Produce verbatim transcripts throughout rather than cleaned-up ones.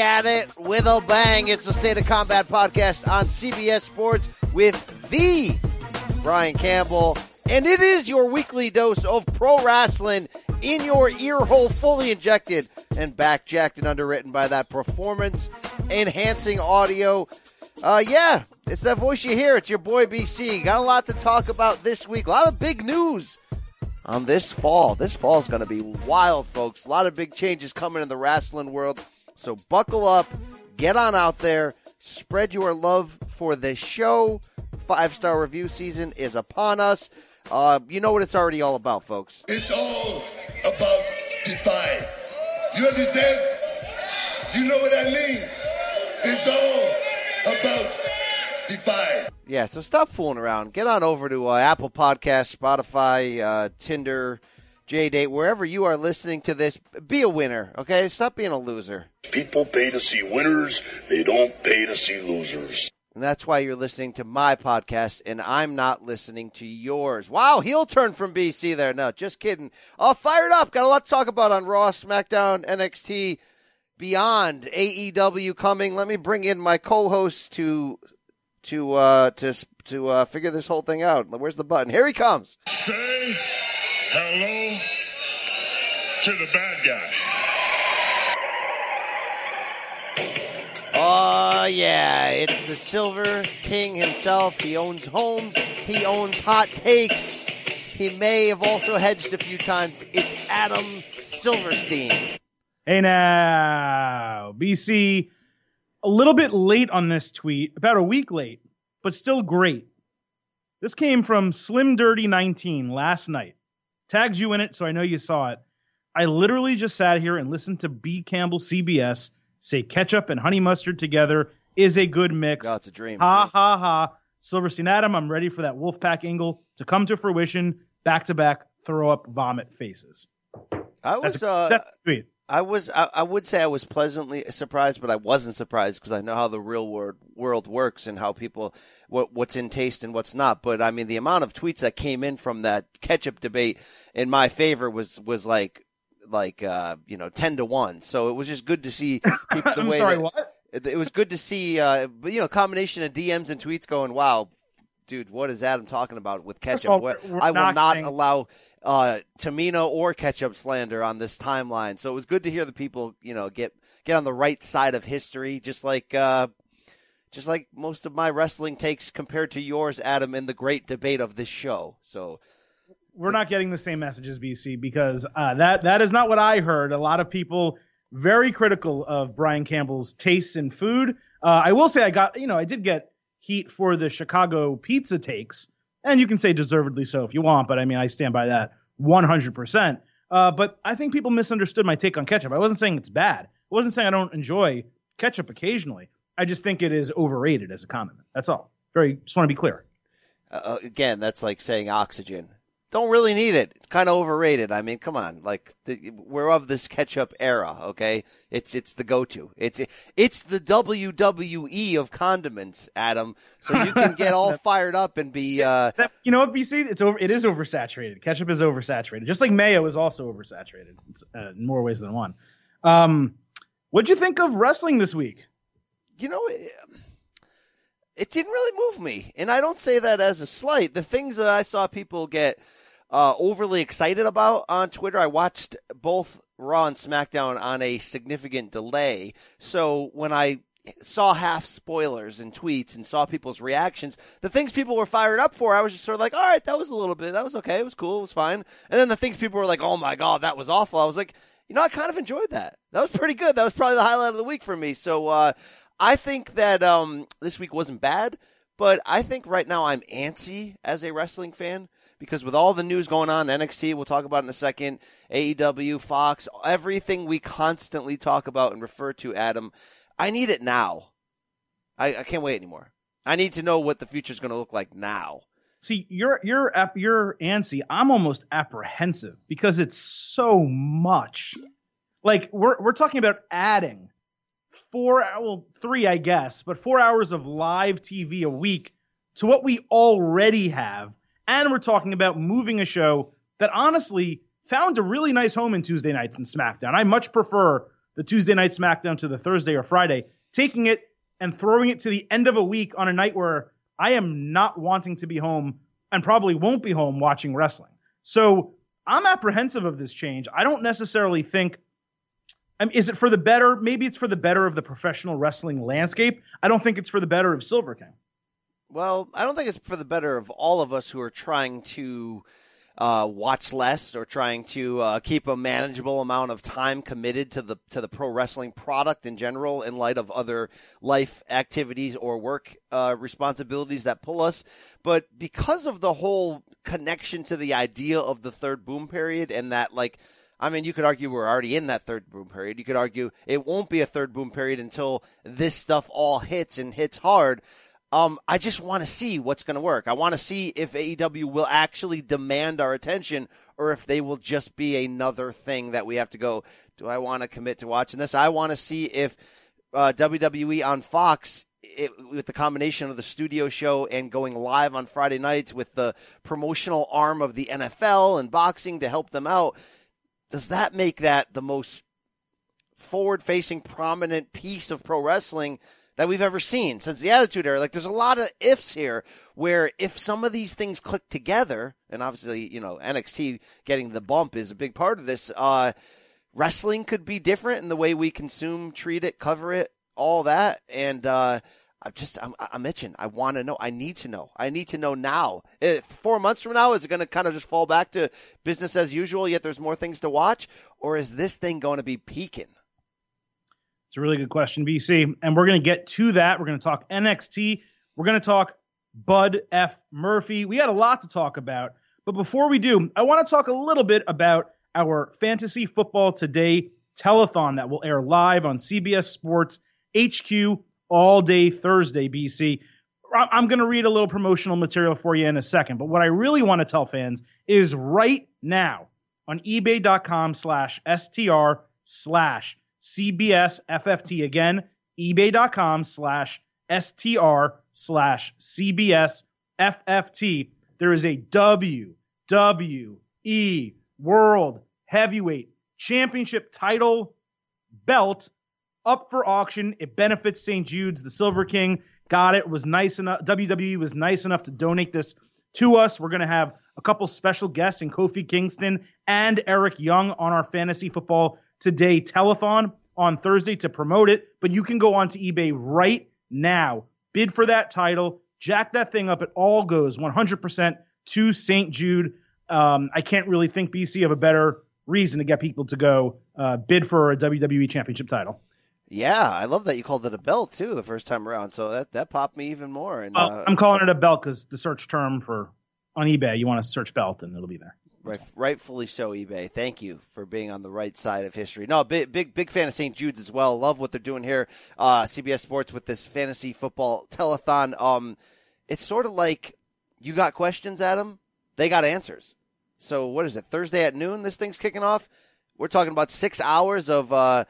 at it with a bang. It's the State of Combat podcast on C B S Sports with the Brian Campbell. And it is your weekly dose of pro wrestling in your ear hole, fully injected and back jacked and underwritten by that performance enhancing audio. Uh, yeah, it's that voice you hear. It's your boy B C. Got a lot to talk about this week. A lot of big news on this fall. This fall is going to be wild, folks. A lot of big changes coming in the wrestling world. So buckle up, get on out there, spread your love for this show. Five-star review season is upon us. Uh, you know what it's already all about, folks. It's all about the five. You understand? You know what I mean? It's all about the five. Yeah, so stop fooling around. Get on over to uh, Apple Podcasts, Spotify, uh, Tinder, J-Date, wherever you are listening to this. Be a winner, okay? Stop being a loser. People pay to see winners. They don't pay to see losers. And that's why you're listening to my podcast, and I'm not listening to yours. Wow, heel turn from B C there. No, just kidding. All fired up. Got a lot to talk about on Raw, SmackDown, N X T, Beyond, A E W coming. Let me bring in my co-host to to uh, to to uh, figure this whole thing out. Where's the button? Here he comes. Say hello to the bad guy. Oh, yeah, it's the Silver King himself. He owns homes. He owns hot takes. He may have also hedged a few times. It's Adam Silverstein. Hey now, B C, a little bit late on this tweet, about a week late, but still great. This came from Slim Dirty nineteen last night. Tagged you in it, so I know you saw it. I literally just sat here and listened to B. Campbell C B S say ketchup and honey mustard together is a good mix. God, it's a dream. Ha, ha, ha. Silverstein Adam, I'm ready for that Wolfpack angle to come to fruition. Back-to-back throw-up vomit faces. I was, that's a, uh, that's sweet. I was, I, I would say I was pleasantly surprised, but I wasn't surprised because I know how the real world, world works and how people, what what's in taste and what's not. But, I mean, the amount of tweets that came in from that ketchup debate in my favor was was like, like, uh, you know, ten to one. So it was just good to see people the I'm way sorry, that, what? It, it was good to see, uh, you know, combination of D Ms and tweets going, wow, dude, what is Adam talking about with ketchup? All, we're, we're I will not saying... allow uh, Tamina or ketchup slander on this timeline. So it was good to hear the people, you know, get, get on the right side of history, just like, uh, just like most of my wrestling takes compared to yours, Adam, in the great debate of this show. So, we're not getting the same messages, B C, because uh, that that is not what I heard. A lot of people very critical of Brian Campbell's tastes in food. Uh, I will say I got, you know, I did get heat for the Chicago pizza takes, and you can say deservedly so if you want, but I mean, I stand by that one hundred percent. Uh, but I think people misunderstood my take on ketchup. I wasn't saying it's bad. I wasn't saying I don't enjoy ketchup occasionally. I just think it is overrated as a condiment. That's all. Very, just want to be clear. Uh, again, that's like saying oxygen. Don't really need it. It's kind of overrated. I mean, come on. Like, the, we're of this ketchup era, okay? It's it's the go-to. It's it's the W W E of condiments, Adam. So you can get all fired up and be. Uh, you know what, B C? It's over. It is oversaturated. Ketchup is oversaturated, just like mayo is also oversaturated uh, in more ways than one. Um, what'd you think of wrestling this week? You know. It, it didn't really move me, and I don't say that as a slight. The things that I saw people get uh, overly excited about on Twitter, I watched both Raw and SmackDown on a significant delay, so when I saw half spoilers and tweets and saw people's reactions, the things people were fired up for, I was just sort of like, all right, that was a little bit, that was okay, it was cool, it was fine. And then the things people were like, oh my God, that was awful, I was like, you know, I kind of enjoyed that. That was pretty good. That was probably the highlight of the week for me, so uh I think that um, this week wasn't bad, but I think right now I'm antsy as a wrestling fan because with all the news going on, N X T, we'll talk about in a second, A E W, Fox, everything we constantly talk about and refer to, Adam, I need it now. I, I can't wait anymore. I need to know what the future is going to look like now. See, you're you're you're antsy. I'm almost apprehensive because it's so much. Like we're we're talking about adding. Four, well, three, I guess, but four hours of live T V a week to what we already have. And we're talking about moving a show that honestly found a really nice home in Tuesday nights in SmackDown. I much prefer the the Tuesday night SmackDown to the Thursday or Friday, taking it and throwing it to the end of a week on a night where I am not wanting to be home and probably won't be home watching wrestling. So I'm apprehensive of this change. I don't necessarily think, I mean, is it for the better? Maybe it's for the better of the professional wrestling landscape. I don't think it's for the better of Silver King. Well, I don't think it's for the better of all of us who are trying to uh, watch less or trying to uh, keep a manageable amount of time committed to the to the pro wrestling product in general in light of other life activities or work uh, responsibilities that pull us. But because of the whole connection to the idea of the third boom period and that, like, I mean, you could argue we're already in that third boom period. You could argue it won't be a third boom period until this stuff all hits and hits hard. Um, I just want to see what's going to work. I want to see if A E W will actually demand our attention or if they will just be another thing that we have to go, do I want to commit to watching this? I want to see if uh, W W E on Fox, it, with the combination of the studio show and going live on Friday nights with the promotional arm of the N F L and boxing to help them out, does that make that the most forward-facing, prominent piece of pro wrestling that we've ever seen since the Attitude Era? Like, there's a lot of ifs here where if some of these things click together, and obviously, you know, N X T getting the bump is a big part of this, uh, wrestling could be different in the way we consume, treat it, cover it, all that. And uh, I'm just, I'm, I'm itching. I want to know. I need to know. I need to know now. If four months from now, is it going to kind of just fall back to business as usual, yet there's more things to watch? Or is this thing going to be peaking? It's a really good question, B C, and we're going to get to that. We're going to talk N X T. We're going to talk Bud F. Murphy. We had a lot to talk about, but before we do, I want to talk a little bit about our Fantasy Football Today telethon that will air live on C B S Sports H Q all day Thursday, B C. I'm going to read a little promotional material for you in a second, but what I really want to tell fans is right now on ebay.com slash str slash C B S F F T, again, ebay.com slash STR slash CBS FFT. There is a W W E World Heavyweight Championship title belt up for auction. It benefits Saint Jude's. The Silver King got it. Was nice enough. W W E was nice enough to donate this to us. We're going to have a couple special guests in Kofi Kingston and Eric Young on our Fantasy Football Today telethon on Thursday to promote it, but you can go on to eBay right now, bid for that title, jack that thing up. It all goes one hundred percent to Saint Jude. Um, I can't really think, B C, of a better reason to get people to go uh, bid for a W W E Championship title. Yeah, I love that you called it a belt, too, the first time around, so that, that popped me even more. And, uh, uh, I'm calling it a belt because the search term for on eBay, you want to search belt, and it'll be there. Right, rightfully so, eBay. Thank you for being on the right side of history. No, big, big, big fan of Saint Jude's as well. Love what they're doing here, uh, C B S Sports with this fantasy football telethon. Um, it's sort of like you got questions, Adam. They got answers. So what is it? Thursday at noon, this thing's kicking off. We're talking about six hours of uh,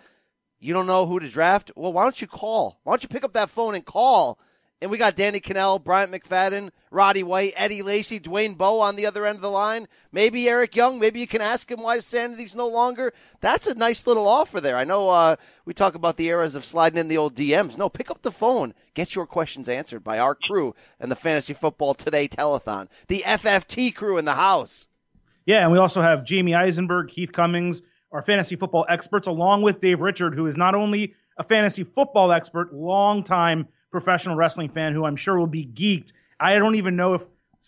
you don't know who to draft. Well, why don't you call? Why don't you pick up that phone and call? And we got Danny Cannell, Bryant McFadden, Roddy White, Eddie Lacy, Dwayne Bowe on the other end of the line. Maybe Eric Young. Maybe you can ask him why Sanity's no longer. That's a nice little offer there. I know uh, we talk about the eras of sliding in the old D Ms. No, pick up the phone. Get your questions answered by our crew and the Fantasy Football Today telethon. The F F T crew in the house. Yeah, and we also have Jamie Eisenberg, Keith Cummings, our fantasy football experts, along with Dave Richard, who is not only a fantasy football expert, longtime professional wrestling fan who I'm sure will be geeked. I don't even know if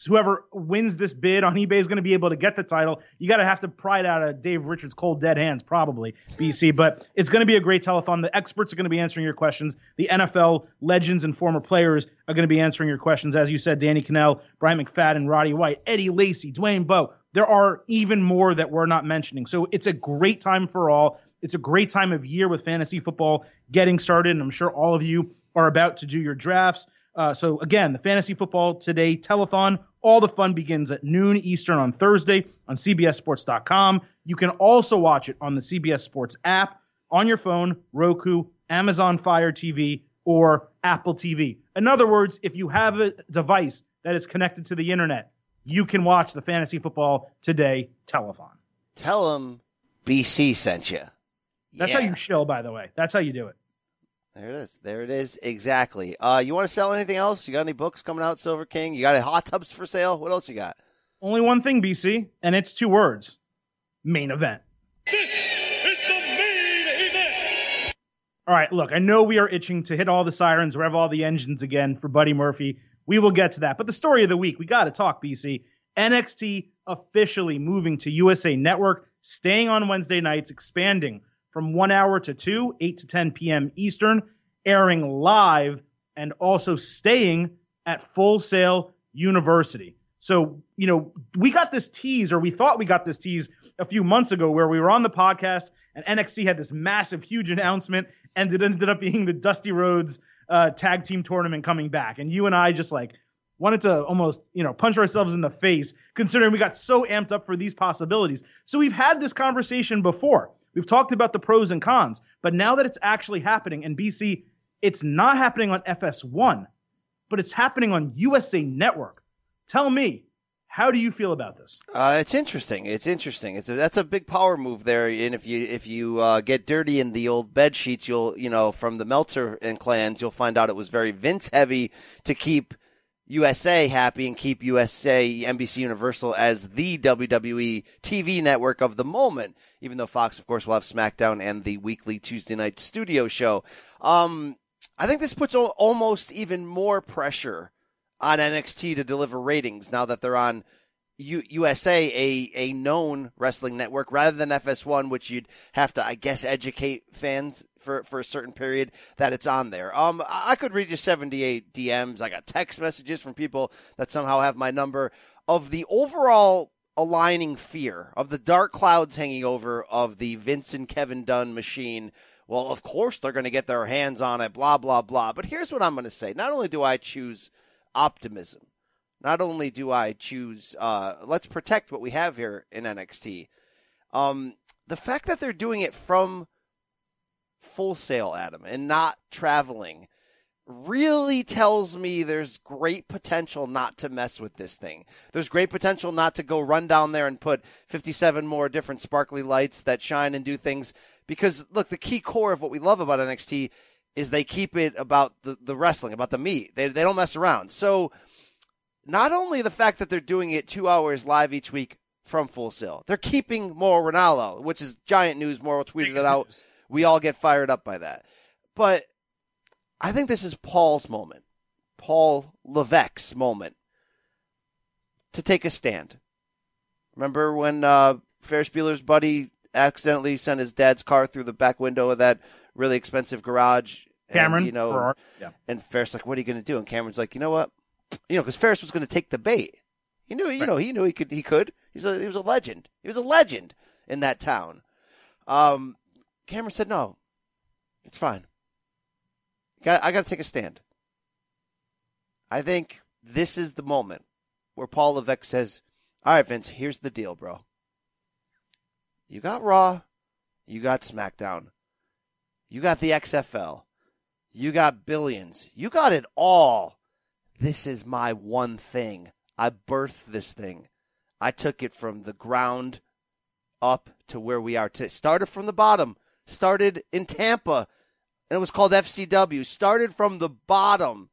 whoever wins this bid on eBay is going to be able to get the title. You got to have to pry it out of Dave Richards' cold dead hands, probably, B C. But it's going to be a great telethon. The experts are going to be answering your questions. The N F L legends and former players are going to be answering your questions. As you said, Danny Cannell, Brian McFadden, Roddy White, Eddie Lacy, Dwayne Bowe. There are even more that we're not mentioning. So it's a great time for all. It's a great time of year with fantasy football getting started, and I'm sure all of you are about to do your drafts. Uh, so, again, the Fantasy Football Today telethon, all the fun begins at noon Eastern on Thursday on C B S Sports dot com. You can also watch it on the C B S Sports app, on your phone, Roku, Amazon Fire T V, or Apple T V. In other words, if you have a device that is connected to the internet, you can watch the Fantasy Football Today telethon. Tell them B C sent you. That's yeah. how you shill, by the way. That's how you do it. There it is. There it is. Exactly. Uh, you want to sell anything else? You got any books coming out, Silver King? You got any hot tubs for sale? What else you got? Only one thing, B C, and it's two words. Main event. This is the main event. All right, look, I know we are itching to hit all the sirens, rev all the engines again for Buddy Murphy. We will get to that. But the story of the week, we got to talk, B C. N X T officially moving to U S A Network, staying on Wednesday nights, expanding from one hour to two, eight to ten p.m. Eastern, airing live, and also staying at Full Sail University. So, you know, we got this tease, or we thought we got this tease a few months ago, where we were on the podcast and N X T had this massive, huge announcement, and it ended up being the Dusty Rhodes uh, tag team tournament coming back. And you and I just like wanted to almost, you know, punch ourselves in the face, considering we got so amped up for these possibilities. So we've had this conversation before. We've talked about the pros and cons, but now that it's actually happening, and B C, it's not happening on F S one, but it's happening on U S A Network. Tell me, how do you feel about this? Uh, it's interesting. It's interesting. It's a, that's a big power move there. And if you if you uh, get dirty in the old bed sheets, you'll you know from the Meltzer and clans, you'll find out it was very Vince heavy to keep U S A happy and keep U S A N B C Universal as the W W E T V network of the moment, even though Fox, of course, will have SmackDown and the weekly Tuesday night studio show. Um, I think this puts o- almost even more pressure on N X T to deliver ratings now that they're on U- USA, a, a known wrestling network, rather than F S one, which you'd have to, I guess, educate fans for, for a certain period that it's on there. Um, I could read you seventy-eight D Ms. I got text messages from people that somehow have my number of the overall aligning fear of the dark clouds hanging over of the Vince and Kevin Dunn machine. Well, of course they're going to get their hands on it, blah, blah, blah. But here's what I'm going to say. Not only do I choose optimism, not only do I choose, uh, let's protect what we have here in N X T. Um, the fact that they're doing it from Full Sail, Adam, and not traveling really tells me there's great potential not to mess with this thing. There's great potential not to go run down there and put fifty-seven more different sparkly lights that shine and do things. Because, look, the key core of what we love about N X T is they keep it about the, the wrestling, about the meat. They they don't mess around. So not only the fact that they're doing it two hours live each week from Full Sail, they're keeping Mauro Ranallo, which is giant news. Mauro tweeted it out. News. We all get fired up by that. But I think this is Paul's moment, Paul Levesque's moment, to take a stand. Remember when uh, Ferris Bueller's buddy accidentally sent his dad's car through the back window of that really expensive garage? Cameron, and, you know, Ferrar. Yeah. And Ferris like, what are you going to do? And Cameron's like, you know what? You know, because Ferris was going to take the bait. He knew, you right. know, he knew he could. He could. He's a, he was a legend. He was a legend in that town. Um, Cameron said, "No, it's fine. Got, I got to take a stand." I think this is the moment where Paul Levesque says, "All right, Vince, here's the deal, bro. You got Raw, you got SmackDown, you got the X F L, you got Billions, you got it all. This is my one thing. I birthed this thing. I took it from the ground up to where we are today. Started from the bottom. Started in Tampa. And it was called F C W. Started from the bottom.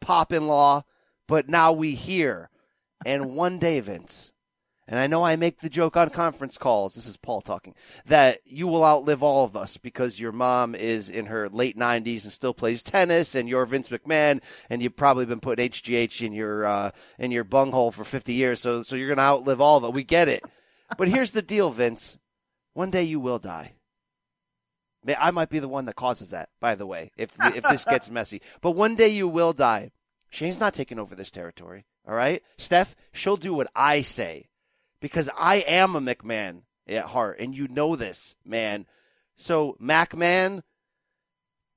Pop in law. But now we here. And one day, Vince, and I know I make the joke on conference calls, this is Paul talking, that you will outlive all of us because your mom is in her late nineties and still plays tennis, and you're Vince McMahon, and you've probably been putting H G H in your uh, in your bunghole for fifty years, so so you're going to outlive all of it. We get it. But here's the deal, Vince. One day you will die. I might be the one that causes that, by the way, if if this gets messy. But one day you will die. Shane's not taking over this territory, all right? Steph, she'll do what I say. Because I am a McMahon at heart, and you know this, man. So, McMahon,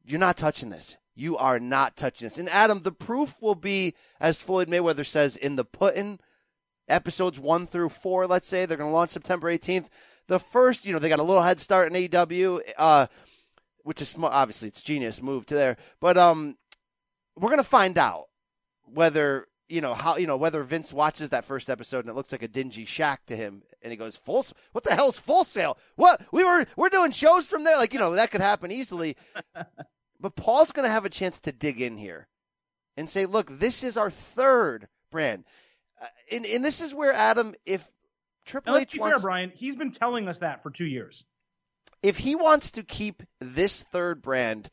you're not touching this. You are not touching this. And, Adam, the proof will be, as Floyd Mayweather says, in the pudding, episodes one through four, let's say. They're going to launch September eighteenth. The first, you know, they got a little head start in A E W, uh, which is, sm- obviously, it's genius move to there. But um, we're going to find out whether you know, how, you know, whether Vince watches that first episode and it looks like a dingy shack to him and he goes, full, what the hell's Full Sail? What we were, we're doing shows from there. Like, you know, that could happen easily, but Paul's going to have a chance to dig in here and say, look, this is our third brand. Uh, and, and this is where, Adam, if Triple now, H wants fair, to, Brian, he's been telling us that for two years. If he wants to keep this third brand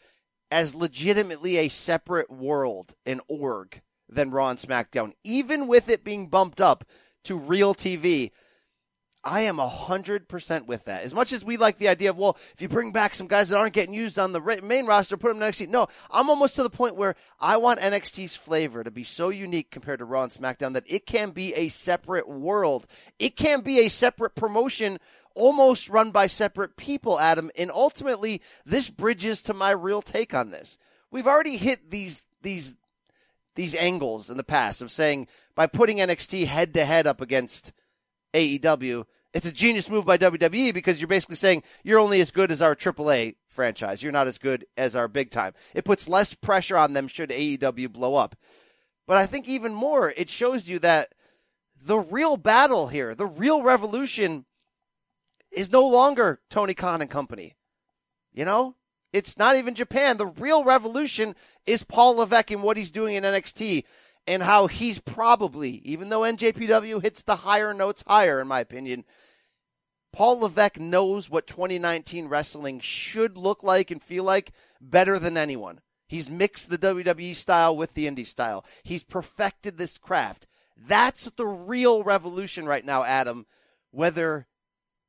as legitimately a separate world and org than Raw and SmackDown, even with it being bumped up to real T V, I am one hundred percent with that. As much as we like the idea of, well, if you bring back some guys that aren't getting used on the main roster, put them in N X T. No, I'm almost to the point where I want N X T's flavor to be so unique compared to Raw and SmackDown that it can be a separate world. It can be a separate promotion almost run by separate people, Adam. And ultimately, this bridges to my real take on this. We've already hit these these these angles in the past of saying by putting N X T head-to-head up against A E W, it's a genius move by W W E because you're basically saying you're only as good as our triple A franchise. You're not as good as our big time. It puts less pressure on them should A E W blow up. But I think even more, it shows you that the real battle here, the real revolution is no longer Tony Khan and company. You know, it's not even Japan. The real revolution is Paul Levesque and what he's doing in N X T. And how he's probably, even though N J P W hits the higher notes higher, in my opinion, Paul Levesque knows what twenty nineteen wrestling should look like and feel like better than anyone. He's mixed the W W E style with the indie style. He's perfected this craft. That's the real revolution right now, Adam. Whether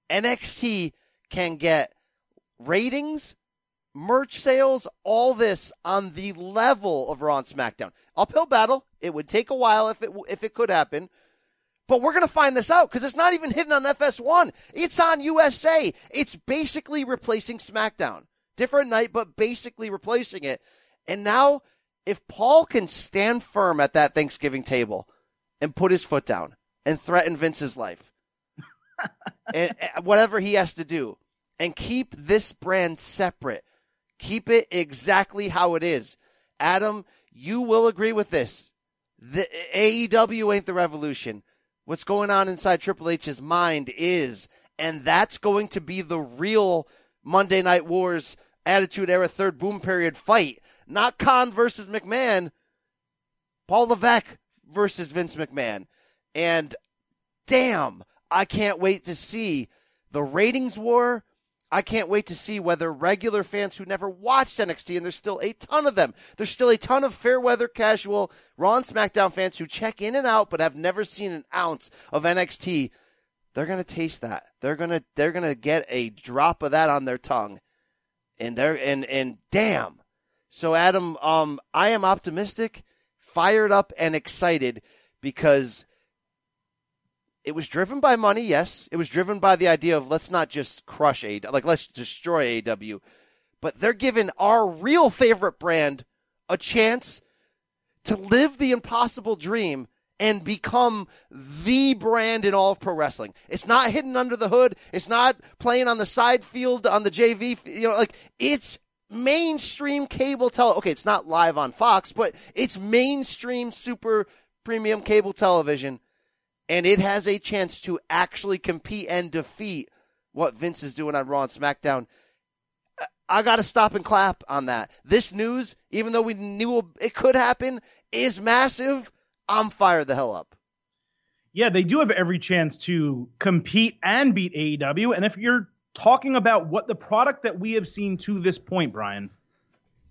N X T can get ratings, merch sales, all this on the level of Raw and SmackDown. Uphill battle. It would take a while if it w- if it could happen. But we're going to find this out because it's not even hidden on F S one. It's on U S A. It's basically replacing SmackDown. Different night, but basically replacing it. And now, if Paul can stand firm at that Thanksgiving table and put his foot down and threaten Vince's life, and, and whatever he has to do, and keep this brand separate, keep it exactly how it is. Adam, you will agree with this. The A E W ain't the revolution. What's going on inside Triple H's mind is, and that's going to be the real Monday Night Wars Attitude Era Third Boom Period fight. Not Khan versus McMahon. Paul Levesque versus Vince McMahon. And damn, I can't wait to see the ratings war. I can't wait to see whether regular fans who never watched N X T, and there's still a ton of them, there's still a ton of fair weather, casual, Raw and SmackDown fans who check in and out but have never seen an ounce of N X T. They're gonna taste that. They're gonna they're gonna get a drop of that on their tongue, and they're and and damn. So Adam, um, I am optimistic, fired up, and excited because it was driven by money, yes. It was driven by the idea of let's not just crush A E W, like let's destroy A E W. But they're giving our real favorite brand a chance to live the impossible dream and become the brand in all of pro wrestling. It's not hidden under the hood. It's not playing on the side field, on the J V. You know, like it's mainstream cable tele. Okay, it's not live on Fox, but it's mainstream super premium cable television. And it has a chance to actually compete and defeat what Vince is doing on Raw and SmackDown. I got to stop and clap on that. This news, even though we knew it could happen, is massive. I'm fired the hell up. Yeah, they do have every chance to compete and beat A E W. And if you're talking about what the product that we have seen to this point, Brian,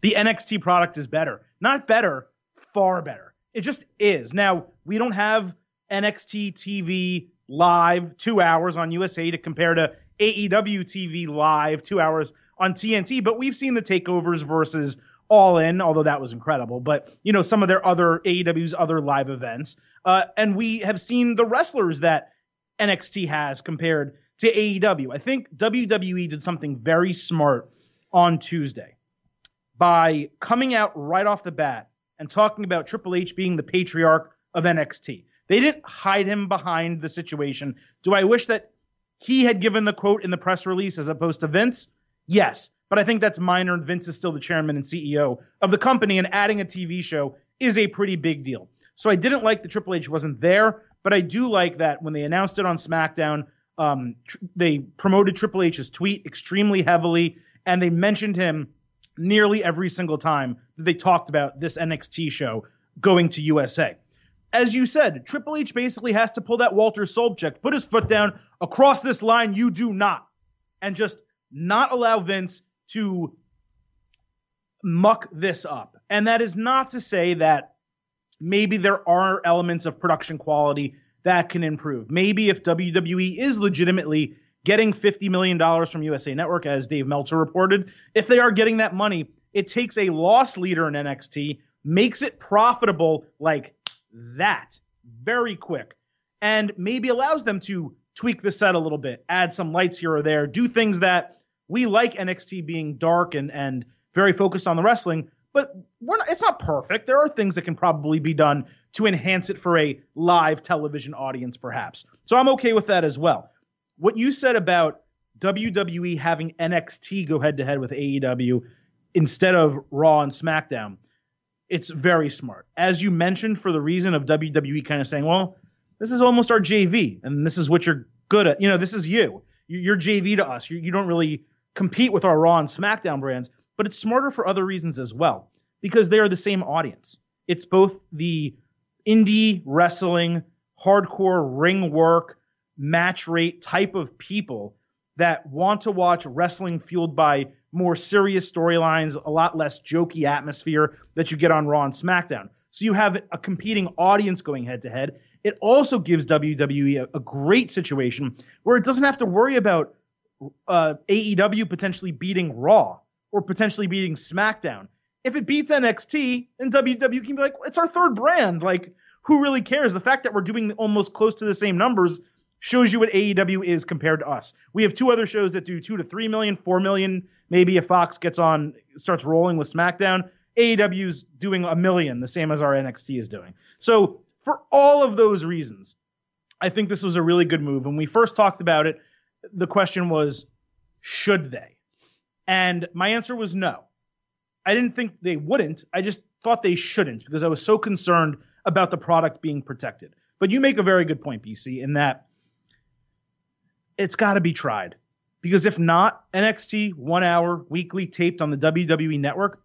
the N X T product is better. Not better, far better. It just is. Now, we don't have N X T T V live two hours on U S A to compare to A E W T V live two hours on T N T, but we've seen the takeovers versus All In, although that was incredible, but you know, some of their other A E W's other live events. Uh, and we have seen the wrestlers that N X T has compared to A E W. I think W W E did something very smart on Tuesday by coming out right off the bat and talking about Triple H being the patriarch of N X T. They didn't hide him behind the situation. Do I wish that he had given the quote in the press release as opposed to Vince? Yes, but I think that's minor. Vince is still the chairman and C E O of the company, and adding a T V show is a pretty big deal. So I didn't like that Triple H wasn't there, but I do like that when they announced it on SmackDown, um, tr- they promoted Triple H's tweet extremely heavily, and they mentioned him nearly every single time that they talked about this N X T show going to U S A. As you said, Triple H basically has to pull that Walter Sobchak, put his foot down, across this line, you do not, and just not allow Vince to muck this up. And that is not to say that maybe there are elements of production quality that can improve. Maybe if W W E is legitimately getting fifty million dollars from U S A Network, as Dave Meltzer reported, if they are getting that money, it takes a loss leader in N X T, makes it profitable like that very quick, and maybe allows them to tweak the set a little bit, add some lights here or there, do things that we like N X T being dark and, and very focused on the wrestling, but we're not, it's not perfect. There are things that can probably be done to enhance it for a live television audience, perhaps. So I'm okay with that as well. What you said about W W E having N X T go head-to-head with A E W instead of Raw and SmackDown, it's very smart. As you mentioned, for the reason of W W E kind of saying, well, this is almost our J V, and this is what you're good at. You know, this is you. You're J V to us. You, you don't really compete with our Raw and SmackDown brands, but it's smarter for other reasons as well, because they are the same audience. It's both the indie wrestling, hardcore ring work, match rate type of people that want to watch wrestling fueled by more serious storylines, a lot less jokey atmosphere that you get on Raw and SmackDown. So you have a competing audience going head-to-head. It also gives W W E a, a great situation where it doesn't have to worry about uh, A E W potentially beating Raw or potentially beating SmackDown. If it beats N X T, then W W E can be like, it's our third brand. Like, who really cares? The fact that we're doing almost close to the same numbers shows you what A E W is compared to us. We have two other shows that do two to three million, four million. Maybe if Fox gets on, starts rolling with SmackDown, A E W's doing a million, the same as our N X T is doing. So for all of those reasons, I think this was a really good move. When we first talked about it, the question was, should they? And my answer was no. I didn't think they wouldn't. I just thought they shouldn't because I was so concerned about the product being protected. But you make a very good point, B C, in that it's got to be tried. Because if not, N X T one hour weekly taped on the W W E Network,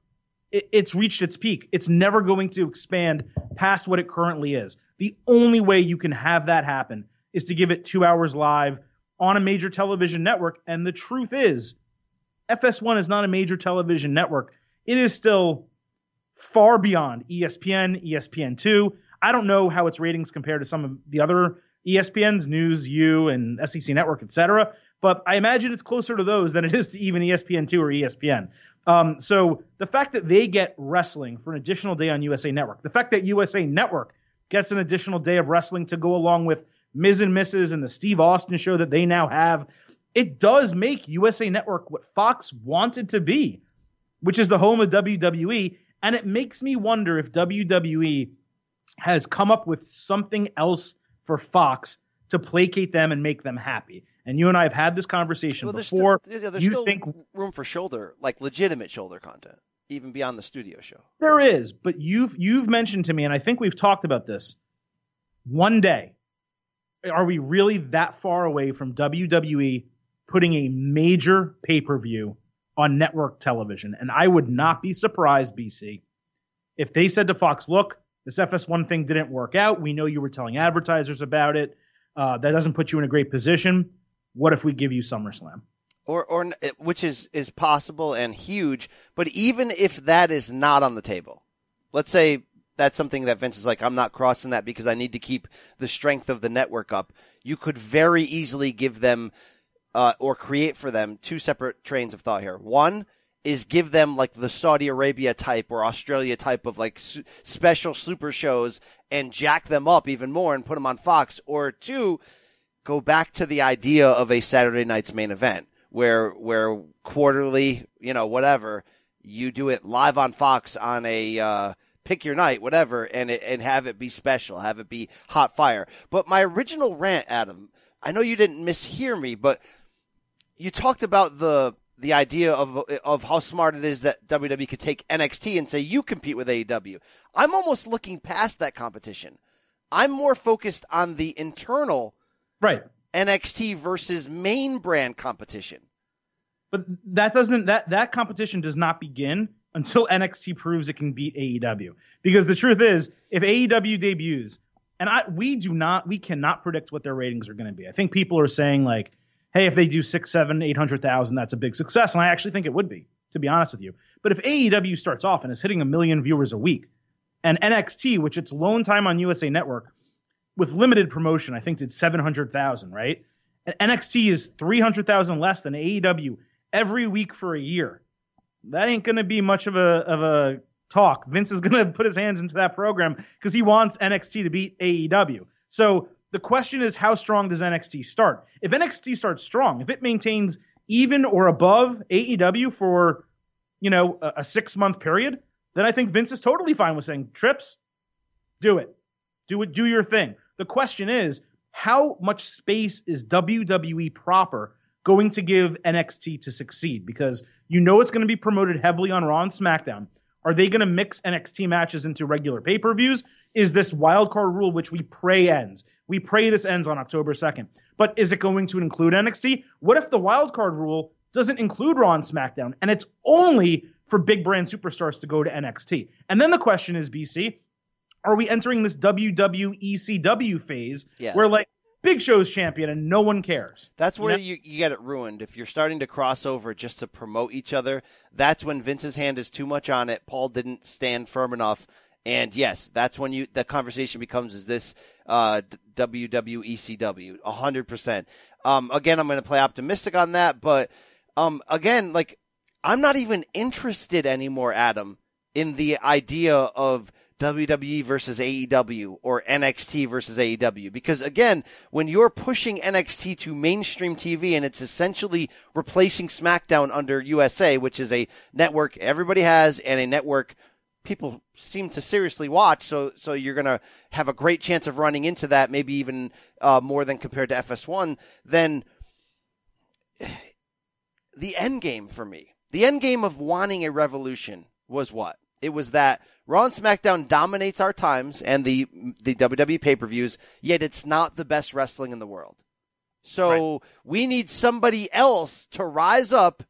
it's reached its peak. It's never going to expand past what it currently is. The only way you can have that happen is to give it two hours live on a major television network. And the truth is, F S one is not a major television network. It is still far beyond E S P N, E S P N two. I don't know how its ratings compare to some of the other E S P Ns, News U, and S E C Network, et cetera. But I imagine it's closer to those than it is to even E S P N two or E S P N. Um, so the fact that they get wrestling for an additional day on U S A Network, the fact that U S A Network gets an additional day of wrestling to go along with Miz and Missus and the Steve Austin show that they now have, it does make U S A Network what Fox wanted to be, which is the home of W W E. And it makes me wonder if W W E has come up with something else for Fox to placate them and make them happy. And you and I have had this conversation well, there's before. Still, yeah, there's you still think, room for shoulder, like legitimate shoulder content, even beyond the studio show. There is, but you've you've mentioned to me, and I think we've talked about this, one day, are we really that far away from W W E putting a major pay-per-view on network television? And I would not be surprised, B C, if they said to Fox, look, this F S one thing didn't work out. We know you were telling advertisers about it. Uh, that doesn't put you in a great position. What if we give you SummerSlam? Or, or which is, is possible and huge. But even if that is not on the table, let's say that's something that Vince is like, I'm not crossing that because I need to keep the strength of the network up. You could very easily give them uh, or create for them two separate trains of thought here. One is give them like the Saudi Arabia type or Australia type of like su- special super shows and jack them up even more and put them on Fox. Or two, go back to the idea of a Saturday night's main event where, where quarterly, you know, whatever, you do it live on Fox on a, uh, pick your night, whatever, and it, and have it be special, have it be hot fire. But my original rant, Adam, I know you didn't mishear me, but you talked about the the idea of of how smart it is that W W E could take N X T and say, you compete with A E W. I'm almost looking past that competition. I'm more focused on the internal right N X T versus main brand competition. But that doesn't that that competition does not begin until N X T proves it can beat A E W. Because the truth is, if A E W debuts, and I we do not we cannot predict what their ratings are going to be. I think people are saying like, hey, if they do six, seven, eight hundred thousand, that's a big success. And I actually think it would be, to be honest with you. But if A E W starts off and is hitting a million viewers a week, and N X T, which its lone time on U S A Network, with limited promotion, I think did seven hundred thousand, right? And N X T is three hundred thousand less than A E W every week for a year. That ain't going to be much of a of a talk. Vince is going to put his hands into that program because he wants N X T to beat A E W. So the question is, how strong does N X T start? If N X T starts strong, if it maintains even or above A E W for, you know, a, a six-month period, then I think Vince is totally fine with saying, Trips, do it. Do it. Do your thing. The question is, how much space is W W E proper going to give N X T to succeed? Because you know it's going to be promoted heavily on Raw and SmackDown. Are they going to mix N X T matches into regular pay-per-views? Is this wild card rule, which we pray ends? We pray this ends on October second. But is it going to include N X T? What if the wild card rule doesn't include Raw and SmackDown, and it's only for big brand superstars to go to N X T? And then the question is, B C, are we entering this W W E C W phase yeah. where, like, Big Show's champion and no one cares? That's where you, know? you, you get it ruined. If you're starting to cross over just to promote each other, that's when Vince's hand is too much on it. Paul didn't stand firm enough. And, yes, that's when you the conversation becomes, is this uh, W W E C W, one hundred percent. Um, again, I'm going to play optimistic on that. But, um, again, like, I'm not even interested anymore, Adam, in the idea of W W E versus A E W or N X T versus A E W. Because, again, when you're pushing N X T to mainstream T V and it's essentially replacing SmackDown under U S A, which is a network everybody has and a network people seem to seriously watch, so so you're going to have a great chance of running into that, maybe even uh, more than compared to F S one, then the end game for me, the end game of wanting a revolution was what? It was that Raw and SmackDown dominates our times and the the W W E pay-per-views, yet it's not the best wrestling in the world. So right. we need somebody else to rise up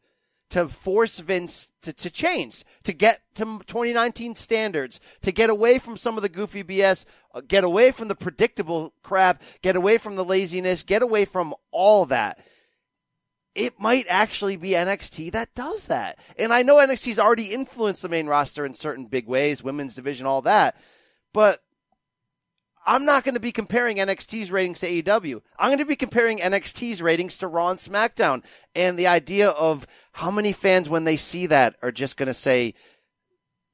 to force Vince to, to change, to get to twenty nineteen standards, to get away from some of the goofy B S, get away from the predictable crap, get away from the laziness, get away from all that. It might actually be N X T that does that. And I know N X T's already influenced the main roster in certain big ways, women's division, all that. But I'm not going to be comparing N X T's ratings to A E W. I'm going to be comparing N X T's ratings to Raw and SmackDown. And the idea of how many fans, when they see that, are just going to say,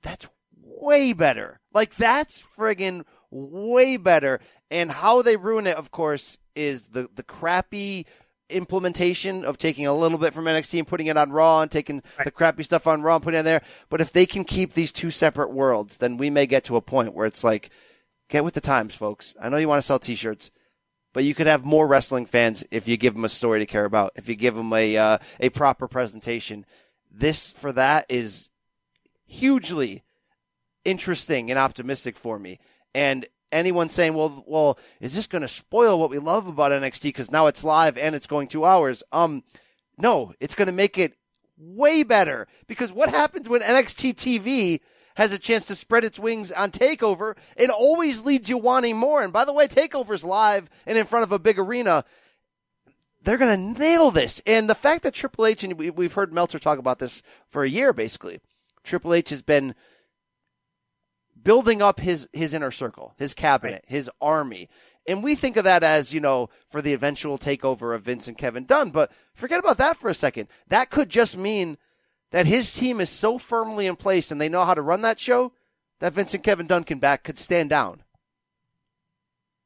that's way better. Like, that's friggin' way better. And how they ruin it, of course, is the, the crappy implementation of taking a little bit from N X T and putting it on Raw and taking right. the crappy stuff on Raw and putting it there. But if they can keep these two separate worlds, then we may get to a point where it's like, get with the times, folks. I know you want to sell t-shirts, but you could have more wrestling fans if you give them a story to care about, if you give them a, uh, a proper presentation. This for that is hugely interesting and optimistic for me. And anyone saying, well, well, is this going to spoil what we love about N X T because now it's live and it's going two hours? Um, no, it's going to make it way better, because what happens when N X T T V has a chance to spread its wings on TakeOver? It always leads you wanting more. And by the way, TakeOver's live and in front of a big arena. They're going to nail this. And the fact that Triple H, and we've heard Meltzer talk about this for a year, basically, Triple H has been building up his, his inner circle, his cabinet, right. his army. And we think of that as, you know, for the eventual takeover of Vince and Kevin Dunn. But forget about that for a second. That could just mean that his team is so firmly in place and they know how to run that show that Vince and Kevin Dunn can back could stand down.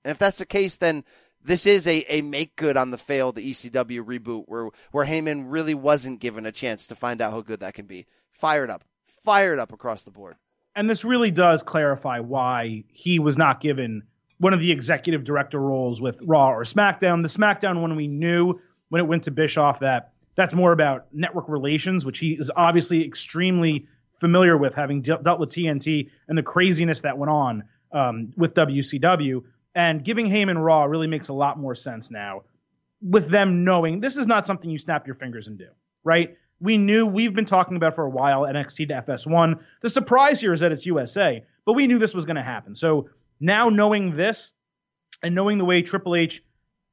And if that's the case, then this is a, a make good on the failed E C W reboot where, where Heyman really wasn't given a chance to find out how good that can be. Fired up, fired up across the board. And this really does clarify why he was not given one of the executive director roles with Raw or SmackDown. The SmackDown one we knew when it went to Bischoff that That's more about network relations, which he is obviously extremely familiar with, having de- dealt with T N T and the craziness that went on um, with W C W. And giving Heyman Raw really makes a lot more sense now, with them knowing this is not something you snap your fingers and do, right? We knew, we've been talking about for a while, N X T to F S one. The surprise here is that it's U S A, but we knew this was going to happen. So now knowing this and knowing the way Triple H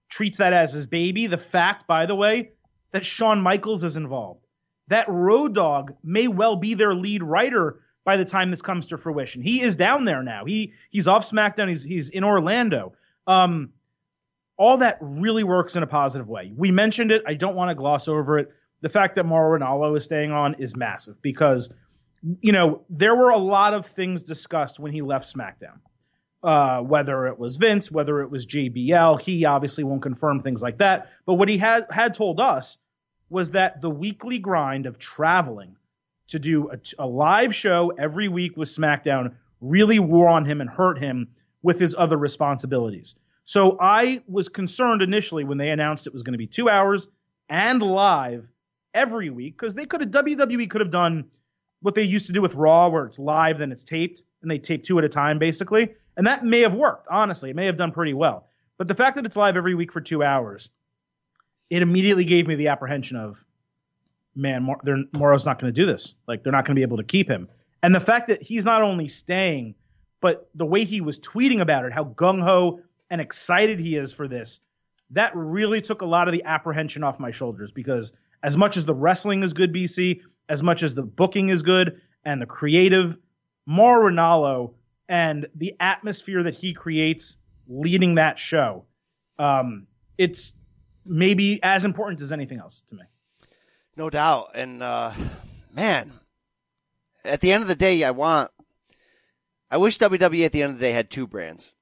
treats that as his baby, the fact, by the way, that Shawn Michaels is involved, that Road Dogg may well be their lead writer by the time this comes to fruition. He is down there now. He he's off SmackDown. He's he's in Orlando. Um, all that really works in a positive way. We mentioned it. I don't want to gloss over it. The fact that Mauro Ranallo is staying on is massive because, you know, there were a lot of things discussed when he left SmackDown. Uh, whether it was Vince, whether it was J B L, he obviously won't confirm things like that. But what he had had told us was that the weekly grind of traveling to do a, a live show every week with SmackDown really wore on him and hurt him with his other responsibilities. So I was concerned initially when they announced it was going to be two hours and live every week, because they could have, W W E could have done what they used to do with Raw, where it's live, then it's taped, and they tape two at a time, basically. And that may have worked, honestly. It may have done pretty well. But the fact that it's live every week for two hours, it immediately gave me the apprehension of, man, Mauro's not going to do this. Like, they're not going to be able to keep him. And the fact that he's not only staying, but the way he was tweeting about it, how gung-ho and excited he is for this, that really took a lot of the apprehension off my shoulders. Because as much as the wrestling is good, B C, as much as the booking is good, and the creative, Mauro Ranallo and the atmosphere that he creates leading that show, um, it's maybe as important as anything else to me. No doubt. And, uh, man, at the end of the day, I want, I wish W W E at the end of the day had two brands.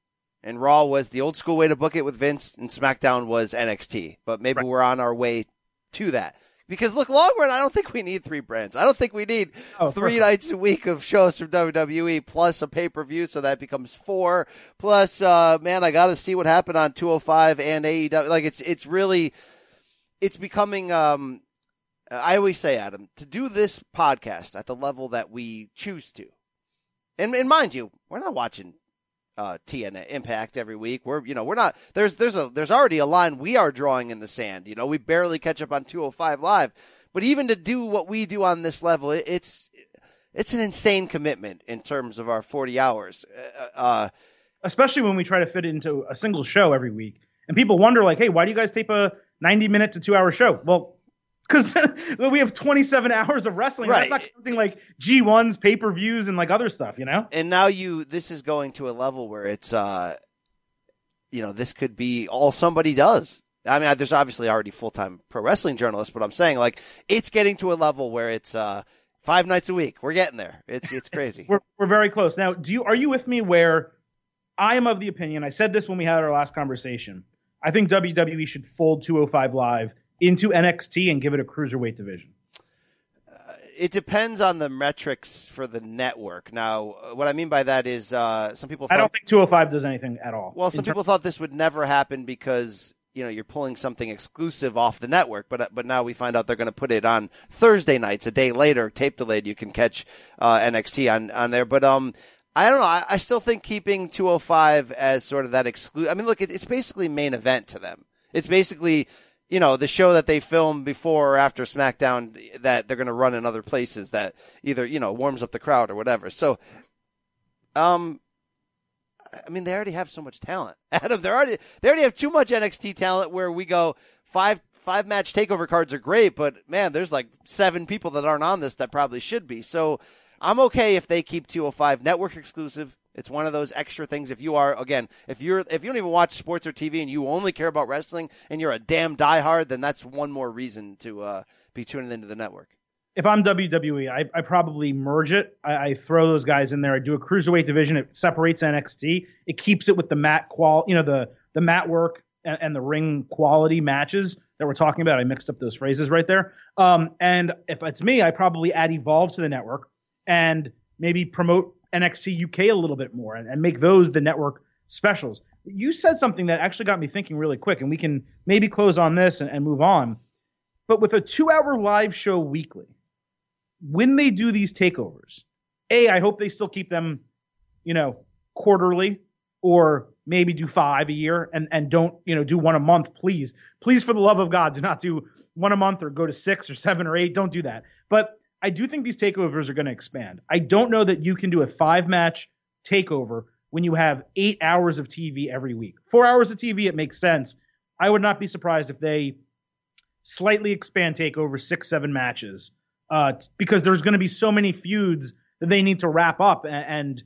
And Raw was the old school way to book it with Vince, and SmackDown was N X T. But maybe right. We're on our way to that. Because, look, long run, I don't think we need three brands. I don't think we need oh, three nights a week of shows from W W E plus a pay-per-view, so that becomes four. Plus, uh, man, I got to see what happened on two oh five and A E W. Like, it's it's really – it's becoming um, – I always say, Adam, to do this podcast at the level that we choose to. And, and mind you, we're not watching uh, T N A Impact every week. We're, you know, we're not, there's, there's a, there's already a line we are drawing in the sand. You know, we barely catch up on two oh five Live, but even to do what we do on this level, it, it's, it's an insane commitment in terms of our forty hours. Uh, especially when we try to fit into a single show every week, and people wonder like, hey, why do you guys tape a ninety minute to two hour show? Well, because we have twenty-seven hours of wrestling. Right. That's not something like G one's, pay-per-views, and like other stuff, you know? And now you, this is going to a level where it's, uh, you know, this could be all somebody does. I mean, there's obviously already full-time pro wrestling journalists, but I'm saying, like, it's getting to a level where it's uh, five nights a week. We're getting there. It's it's crazy. we're we're very close. Now, do you are you with me where I am of the opinion, I said this when we had our last conversation, I think W W E should fold two oh five Live into N X T and give it a cruiserweight division? Uh, it depends on the metrics for the network. Now, what I mean by that is uh, some people thought... I don't think two oh five does anything at all. Well, some people thought this would never happen because, you know, you're pulling something exclusive off the network, but but now we find out they're going to put it on Thursday nights, a day later, tape delayed. You can catch uh, N X T on, on there. But um, I don't know. I, I still think keeping two oh five as sort of that exclusive... I mean, look, it, it's basically main event to them. It's basically... You know, the show that they film before or after SmackDown that they're going to run in other places that either, you know, warms up the crowd or whatever. So, um, I mean, they already have so much talent, Adam. They already they already have too much N X T talent. Where we go, five five match takeover cards are great, but man, there's like seven people that aren't on this that probably should be. So, I'm okay if they keep two oh five network exclusive. It's one of those extra things. If you are, again, if you're, if you don't even watch sports or T V and you only care about wrestling and you're a damn diehard, then that's one more reason to uh, be tuning into the network. If I'm W W E, I, I probably merge it. I, I throw those guys in there. I do a cruiserweight division. It separates N X T. It keeps it with the mat qual, you know, the the mat work and, and the ring quality matches that we're talking about. I mixed up those phrases right there. Um, and if it's me, I probably add Evolve to the network and maybe promote N X T U K a little bit more and, and make those the network specials. You said something that actually got me thinking really quick, and we can maybe close on this and, and move on. But with a two-hour live show weekly, when they do these takeovers, A, I hope they still keep them, you know, quarterly, or maybe do five a year and, and don't, you know, do one a month, please. Please, for the love of God, do not do one a month or go to six or seven or eight. Don't do that. But I do think these takeovers are going to expand. I don't know that you can do a five-match takeover when you have eight hours of T V every week. Four hours of T V, it makes sense. I would not be surprised if they slightly expand takeover six, seven matches uh, t- because there's going to be so many feuds that they need to wrap up and and,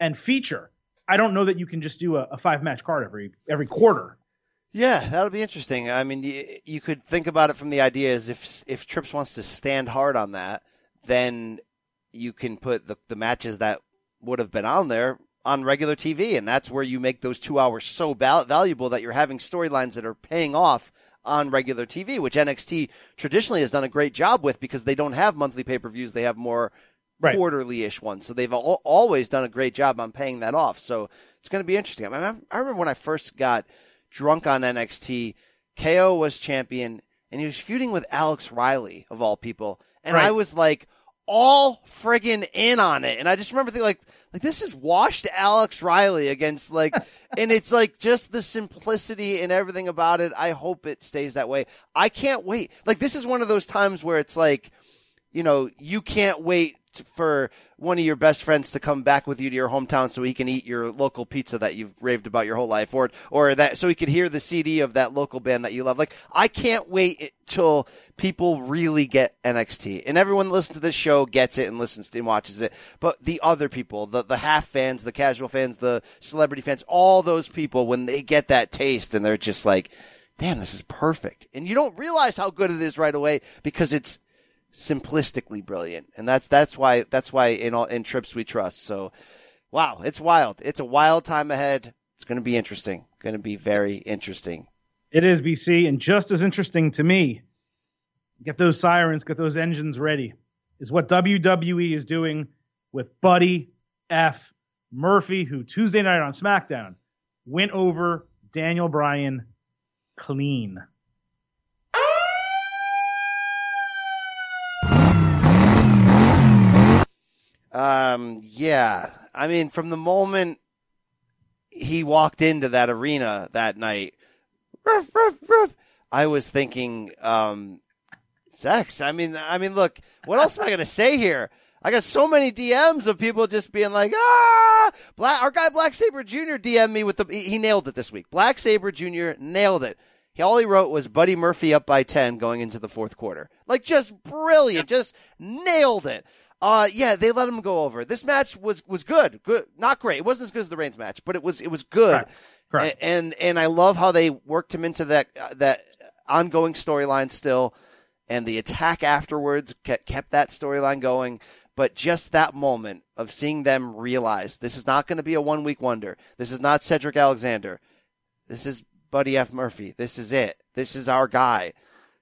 and feature. I don't know that you can just do a, a five-match card every every quarter. Yeah, that'll be interesting. I mean, y- you could think about it from the idea is if if Trips wants to stand hard on that, then you can put the, the matches that would have been on there on regular T V, and that's where you make those two hours so val- valuable that you're having storylines that are paying off on regular T V, which N X T traditionally has done a great job with because they don't have monthly pay-per-views. They have more right. quarterly-ish ones. So they've al- always done a great job on paying that off. So it's going to be interesting. I mean, I remember when I first got drunk on N X T, K O was champion, and he was feuding with Alex Riley, of all people. And right. I was like, all friggin' in on it. And I just remember thinking, like, like this is washed Alex Riley against, like, and it's, like, just the simplicity and everything about it. I hope it stays that way. I can't wait. Like, this is one of those times where it's like, you know, you can't wait for one of your best friends to come back with you to your hometown so he can eat your local pizza that you've raved about your whole life, or or that so he could hear the C D of that local band that you love. Like, I can't wait till people really get N X T, and everyone that listens to this show gets it and listens to and watches it. But the other people, the the half fans, the casual fans, the celebrity fans, all those people, when they get that taste and they're just like, damn, this is perfect. And you don't realize how good it is right away because it's simplistically brilliant, and that's that's why that's why in all in Trips we trust. So wow, it's wild. It's a wild time ahead. It's going to be interesting. Going to be very interesting. It is, B C, and just as interesting to me. Get those sirens, get those engines ready. Is what W W E is doing with Buddy F. Murphy, who Tuesday night on SmackDown went over Daniel Bryan clean. Um, yeah, I mean, from the moment he walked into that arena that night, ruff, ruff, ruff, I was thinking, um, sex. I mean, I mean, look, what else am I going to say here? I got so many D Ms of people just being like, ah, Black, our guy Black Sabre Junior D M'd me with the, he, he nailed it this week. Black Sabre Junior nailed it. He, all he wrote was Buddy Murphy up by ten going into the fourth quarter. Like, just brilliant, just nailed it. Uh, yeah, they let him go over. This match was, was good. Good. Not great. It wasn't as good as the Reigns match, but it was, it was good. Correct. Correct. And, and, and I love how they worked him into that, uh, that ongoing storyline still. And the attack afterwards kept, kept that storyline going. But just that moment of seeing them realize this is not going to be a one week wonder. This is not Cedric Alexander. This is Buddy F. Murphy. This is it. This is our guy.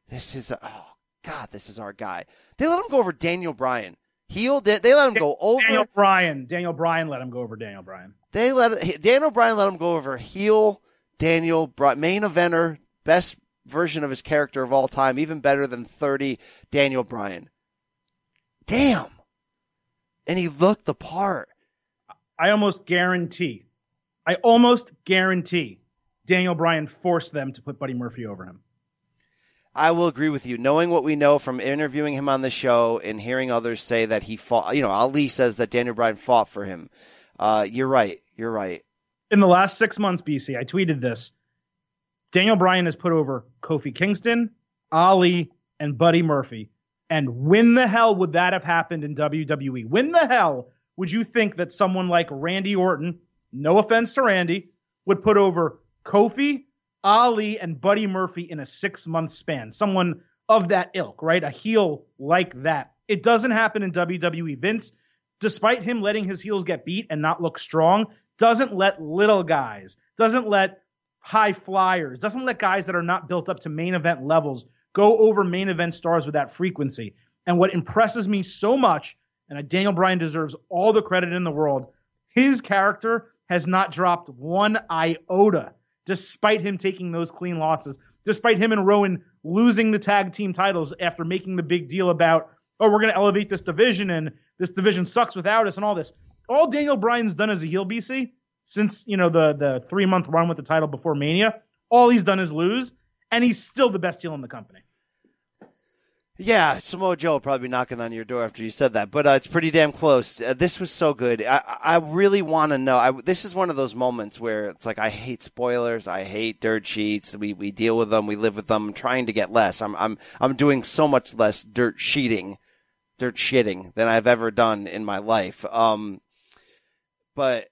This is, oh God, this is our guy. They let him go over Daniel Bryan. Heel did. They let him go over Daniel Bryan. Daniel Bryan let him go over Daniel Bryan. They let Daniel Bryan let him go over heel Daniel Bryan, main eventer, best version of his character of all time, even better than thirty Daniel Bryan. Damn, and he looked the part. I almost guarantee, I almost guarantee, Daniel Bryan forced them to put Buddy Murphy over him. I will agree with you. Knowing what we know from interviewing him on the show and hearing others say that he fought, you know, Ali says that Daniel Bryan fought for him. Uh, you're right. You're right. In the last six months, B C, I tweeted this. Daniel Bryan has put over Kofi Kingston, Ali, and Buddy Murphy. And when the hell would that have happened in W W E? When the hell would you think that someone like Randy Orton, no offense to Randy, would put over Kofi, Ali, and Buddy Murphy in a six-month span? Someone of that ilk, right? A heel like that. It doesn't happen in W W E. Vince, despite him letting his heels get beat and not look strong, doesn't let little guys, doesn't let high flyers, doesn't let guys that are not built up to main event levels go over main event stars with that frequency. And what impresses me so much, and Daniel Bryan deserves all the credit in the world, his character has not dropped one iota. Despite him taking those clean losses, despite him and Rowan losing the tag team titles after making the big deal about, oh, we're going to elevate this division and this division sucks without us and all this. All Daniel Bryan's done as a heel, B C, since, you know, the, the three-month run with the title before Mania, all he's done is lose, and he's still the best heel in the company. Yeah, Samoa Joe will probably be knocking on your door after you said that, but uh, it's pretty damn close. Uh, this was so good. I, I really want to know. I, this is one of those moments where it's like, I hate spoilers. I hate dirt sheets. We we deal with them. We live with them. I'm trying to get less. I'm I'm I'm doing so much less dirt sheeting, dirt shitting than I've ever done in my life. Um, but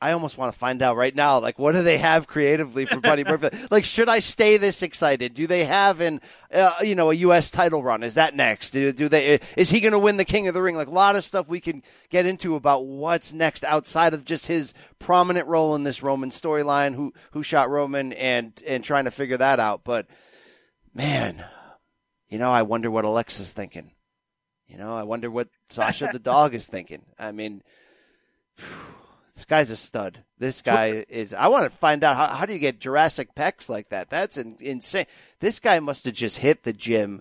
I almost want to find out right now, like, what do they have creatively for Buddy Murphy? Like, should I stay this excited? Do they have an, uh, you know, a U S title run? Is that next? Do, do they? Is he going to win the King of the Ring? Like, a lot of stuff we can get into about what's next outside of just his prominent role in this Roman storyline, who who shot Roman, and and trying to figure that out. But, man, you know, I wonder what Alexa's thinking. You know, I wonder what Sasha the dog is thinking. I mean, phew. This guy's a stud. This guy is – I want to find out how, how do you get Jurassic pecs like that? That's in, insane. This guy must have just hit the gym,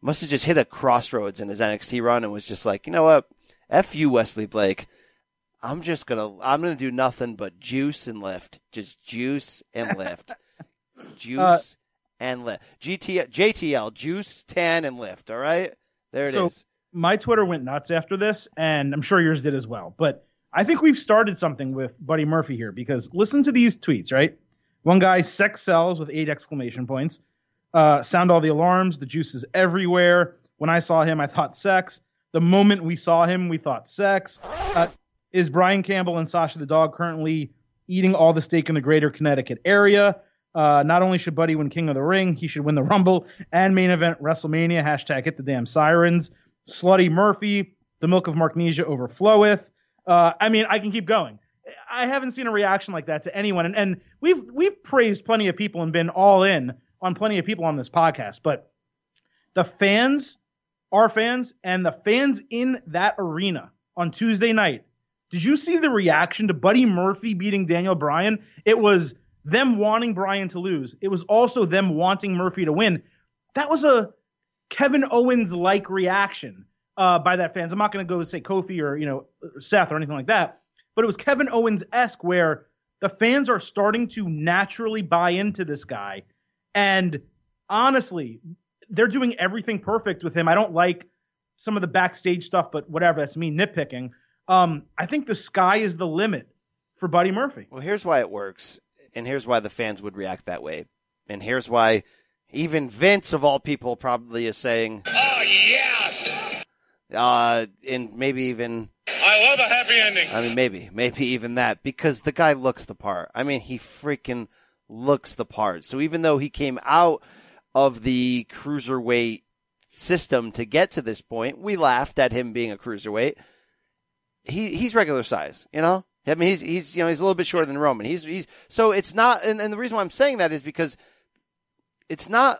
must have just hit a crossroads in his N X T run and was just like, you know what? F you, Wesley Blake. I'm just going to – I'm going to do nothing but juice and lift. Just juice and lift. Juice uh, and lift. G T L, J T L, juice, tan, and lift. All right? There it so is. So my Twitter went nuts after this, and I'm sure yours did as well, but – I think we've started something with Buddy Murphy here, because listen to these tweets, right? One guy, sex sells with eight exclamation points. Uh, sound all the alarms. The juice is everywhere. When I saw him, I thought sex. The moment we saw him, we thought sex. Uh, is Brian Campbell and Sasha the Dog currently eating all the steak in the greater Connecticut area? Uh, not only should Buddy win King of the Ring, he should win the Rumble and main event WrestleMania. Hashtag hit the damn sirens. Slutty Murphy. The milk of Marknesia overfloweth. Uh, I mean, I can keep going. I haven't seen a reaction like that to anyone. And, and we've we've praised plenty of people and been all in on plenty of people on this podcast. But the fans, our fans, and the fans in that arena on Tuesday night, did you see the reaction to Buddy Murphy beating Daniel Bryan? It was them wanting Bryan to lose. It was also them wanting Murphy to win. That was a Kevin Owens-like reaction. Uh, by that fans. I'm not going to go say Kofi or, you know, Seth or anything like that, but it was Kevin Owens-esque, where the fans are starting to naturally buy into this guy. And honestly, they're doing everything perfect with him. I don't like some of the backstage stuff, but whatever, that's me nitpicking. Um, I think the sky is the limit for Buddy Murphy. Well, here's why it works, and here's why the fans would react that way. And here's why even Vince, of all people, probably is saying, oh, yes! Uh, and maybe even I love a happy ending. I mean, maybe, maybe even that, because the guy looks the part. I mean, he freaking looks the part. So even though he came out of the cruiserweight system to get to this point, we laughed at him being a cruiserweight. He he's regular size, you know. I mean, he's he's you know he's a little bit shorter than Roman. He's he's so it's not, and, and the reason why I'm saying that is because it's not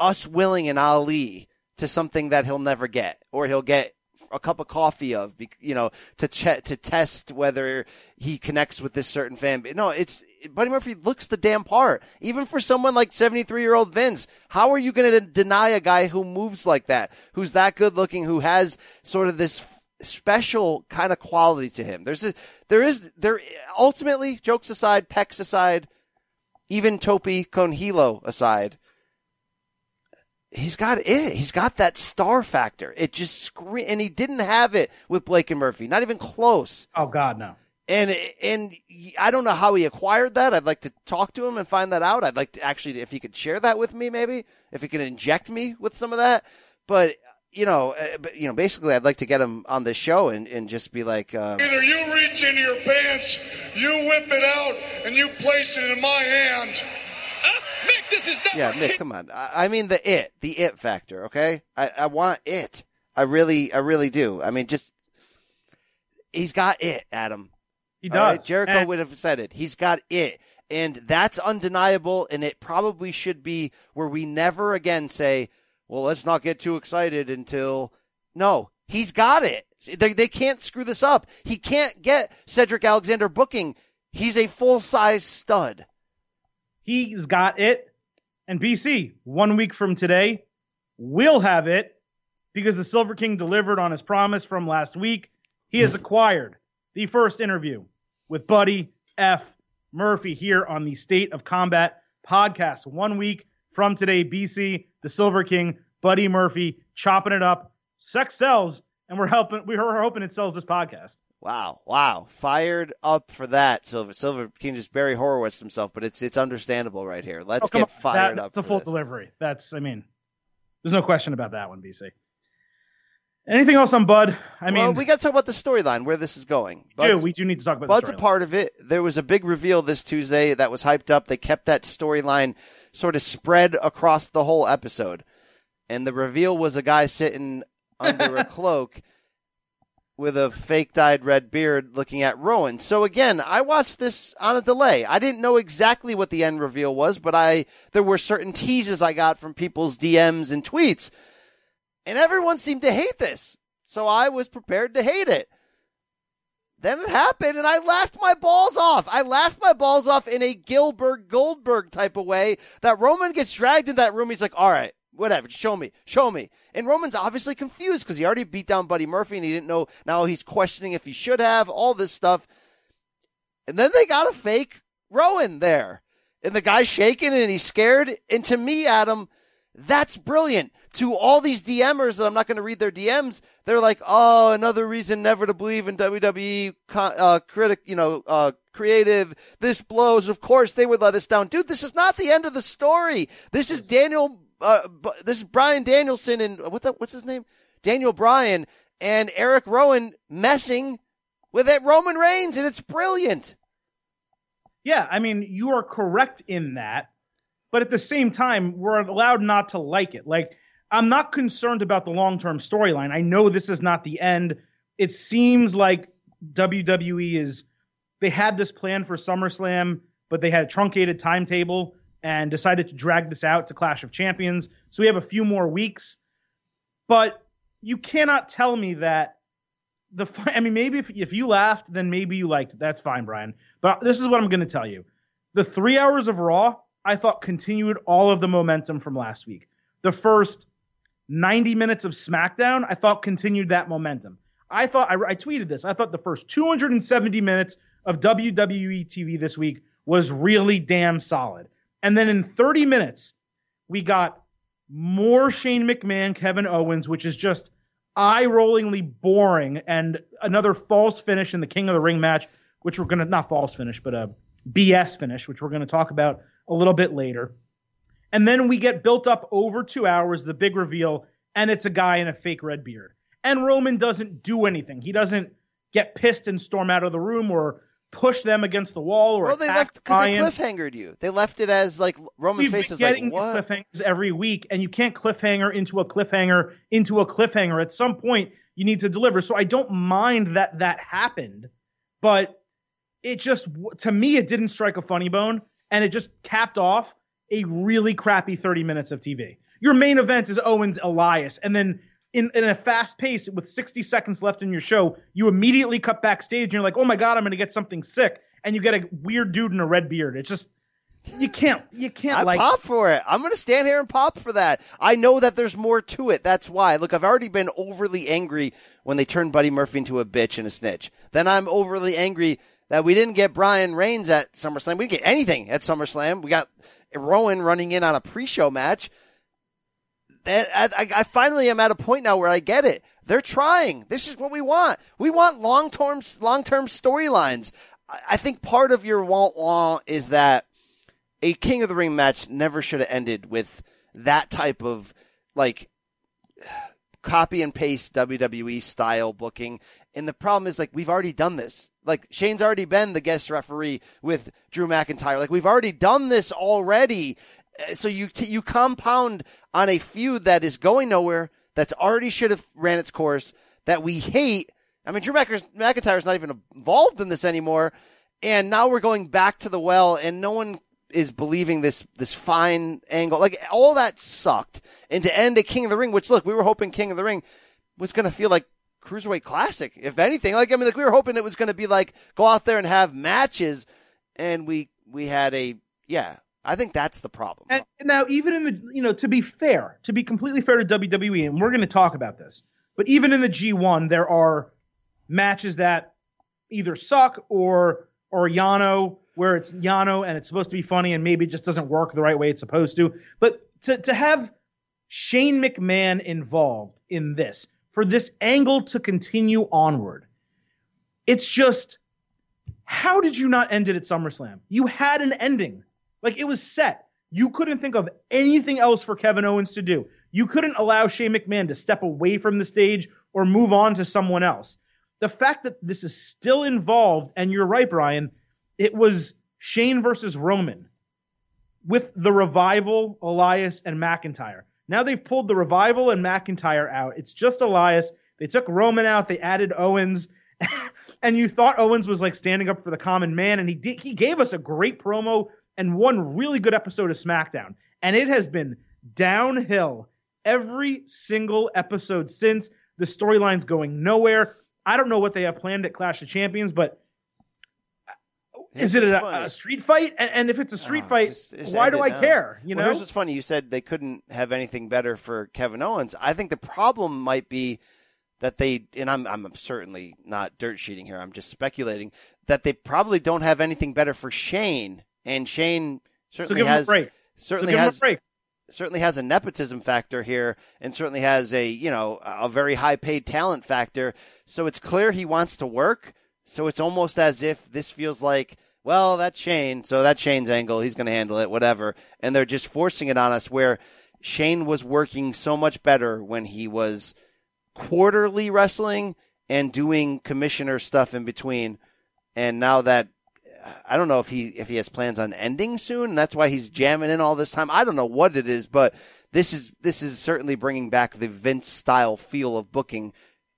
us willing an Ali to something that he'll never get, or he'll get a cup of coffee of, you know, to check, to test whether he connects with this certain fan. No, it's Buddy Murphy looks the damn part. Even for someone like seventy-three year old Vince, how are you going to deny a guy who moves like that, who's that good looking, who has sort of this f- special kind of quality to him? There's this, there is, there ultimately, jokes aside, pecs aside, even Topi Conhilo aside, he's got it. He's got that star factor. It just screams, and he didn't have it with Blake and Murphy. Not even close. Oh God, no. And and I don't know how he acquired that. I'd like to talk to him and find that out. I'd like to actually, if he could share that with me, maybe if he could inject me with some of that. But you know, you know, basically, I'd like to get him on this show and and just be like, uh, either you reach into your pants, you whip it out, and you place it in my hand. Mick, this is not yeah, Mick, come on. I, I mean the it, the it factor, okay? I, I want it. I really, I really do. I mean, just he's got it, Adam. He does. Right? Jericho and- would have said it. He's got it, and that's undeniable. And it probably should be where we never again say, "Well, let's not get too excited." Until no, he's got it. They they can't screw this up. He can't get Cedric Alexander booking. He's a full size stud. He's got it, And B C, one week from today, will have it because the Silver King delivered on his promise from last week. He has acquired the first interview with Buddy F. Murphy here on the State of Combat podcast. One week from today, B C, the Silver King, Buddy Murphy, chopping it up. Sex sells, and we're helping. We were hoping it sells this podcast. Wow, wow. Fired up for that. Silver Silver King just Barry Horowitz himself, but it's it's understandable right here. Let's oh, get fired that, up. It's a full this. delivery. That's, I mean, there's no question about that one, B C. Anything else on Bud? I well, mean, we got to talk about the storyline, where this is going. Bud's, do, we do need to talk about Bud's the storyline. Bud's a part of it. There was a big reveal this Tuesday that was hyped up. They kept that storyline sort of spread across the whole episode. And the reveal was a guy sitting under a cloak with a fake dyed red beard looking at Rowan. So again, I watched this on a delay. I didn't know exactly what the end reveal was, but I there were certain teases I got from people's D Ms and tweets. And everyone seemed to hate this. So I was prepared to hate it. Then it happened, and I laughed my balls off. I laughed my balls off in a Gilbert Goldberg type of way that Roman gets dragged in that room. He's like, all right, whatever, show me, show me. And Roman's obviously confused because he already beat down Buddy Murphy, and he didn't know. Now he's questioning if he should have, all this stuff. And then they got a fake Rowan there. And the guy's shaking, and he's scared. And to me, Adam, that's brilliant. To all these DMers that I'm not going to read their D Ms, they're like, oh, another reason never to believe in W W E uh, critic, you know, uh, creative. This blows. Of course, they would let us down. Dude, this is not the end of the story. This is Daniel. Uh, this is Bryan Danielson and what the, what's his name? Daniel Bryan and Eric Rowan messing with it, Roman Reigns, and it's brilliant. Yeah, I mean, you are correct in that. But at the same time, we're allowed not to like it. Like, I'm not concerned about the long-term storyline. I know this is not the end. It seems like W W E is – they had this plan for SummerSlam, but they had a truncated timetable and decided to drag this out to Clash of Champions. So we have a few more weeks. But you cannot tell me that the – I mean, maybe if, if you laughed, then maybe you liked it. That's fine, Brian. But this is what I'm going to tell you. The three hours of Raw – I thought continued all of the momentum from last week. The first ninety minutes of SmackDown, I thought continued that momentum. I thought, I, I tweeted this, I thought the first two hundred seventy minutes of W W E T V this week was really damn solid. And then in thirty minutes, we got more Shane McMahon, Kevin Owens, which is just eye-rollingly boring, and another false finish in the King of the Ring match, which we're going to, not false finish, but a B S finish, which we're going to talk about a little bit later. And then we get built up over two hours, the big reveal, and it's a guy in a fake red beard. And Roman doesn't do anything. He doesn't get pissed and storm out of the room or push them against the wall or well, attack they left because they cliffhangered you. They left it as like Roman We've faces like what? Cliffhangers every week, and you can't cliffhanger into a cliffhanger into a cliffhanger. At some point, you need to deliver. So I don't mind that that happened, but it just to me it didn't strike a funny bone. And it just capped off a really crappy thirty minutes of T V. Your main event is Owens Elias. And then in, in a fast pace with sixty seconds left in your show, you immediately cut backstage and you're like, oh my God, I'm going to get something sick. And you get a weird dude in a red beard. It's just, you can't, you can't I like. I pop for it. I'm going to stand here and pop for that. I know that there's more to it. That's why. Look, I've already been overly angry when they turned Buddy Murphy into a bitch and a snitch. Then I'm overly angry that we didn't get Bryan Reigns at SummerSlam. We didn't get anything at SummerSlam. We got Rowan running in on a pre-show match. That I, I finally am at a point now where I get it. They're trying. This is what we want. We want long-term, long-term storylines. I, I think part of your wah-wah is that a King of the Ring match never should have ended with that type of like copy and paste W W E style booking. And the problem is like we've already done this. Like, Shane's already been the guest referee with Drew McIntyre. Like, we've already done this already. So you t- you compound on a feud that is going nowhere, that's already should have ran its course, that we hate. I mean, Drew Mac- McIntyre's not even involved in this anymore. And now we're going back to the well, and no one is believing this this fine angle. Like, all that sucked. And to end a King of the Ring, which, look, we were hoping King of the Ring was going to feel like Cruiserweight Classic, if anything. Like, I mean, like we were hoping it was going to be like, go out there and have matches. And we, we had a, yeah, I think that's the problem. And now, even in the, you know, to be fair, to be completely fair to W W E, and we're going to talk about this, but even in the G one, there are matches that either suck or or Yano, where it's Yano and it's supposed to be funny and maybe it just doesn't work the right way it's supposed to. But to to have Shane McMahon involved in this, for this angle to continue onward, it's just, how did you not end it at SummerSlam? You had an ending. Like, it was set. You couldn't think of anything else for Kevin Owens to do. You couldn't allow Shane McMahon to step away from the stage or move on to someone else. The fact that this is still involved, and you're right, Brian, it was Shane versus Roman with the Revival, Elias, and McIntyre. Now they've pulled the Revival and McIntyre out. It's just Elias. They took Roman out. They added Owens. And you thought Owens was, like, standing up for the common man, and he did, he gave us a great promo and one really good episode of SmackDown. And it has been downhill every single episode since. The storyline's going nowhere. I don't know what they have planned at Clash of Champions, but is it a, a street fight? And, and if it's a street oh, fight, just, just why do I now. care? You well, know? Here's what's funny. You said they couldn't have anything better for Kevin Owens. I think the problem might be that they, and I'm I'm certainly not dirt sheeting here, I'm just speculating, that they probably don't have anything better for Shane. And Shane certainly so has certainly so has certainly has a nepotism factor here, and certainly has a you know a very high paid talent factor. So it's clear he wants to work. So it's almost as if this feels like, well, that's Shane, so that's Shane's angle. He's going to handle it, whatever. And they're just forcing it on us. Where Shane was working so much better when he was quarterly wrestling and doing commissioner stuff in between, and now that. I don't know if he if he has plans on ending soon, and that's why he's jamming in all this time. I don't know what it is, but this is this is certainly bringing back the Vince-style feel of booking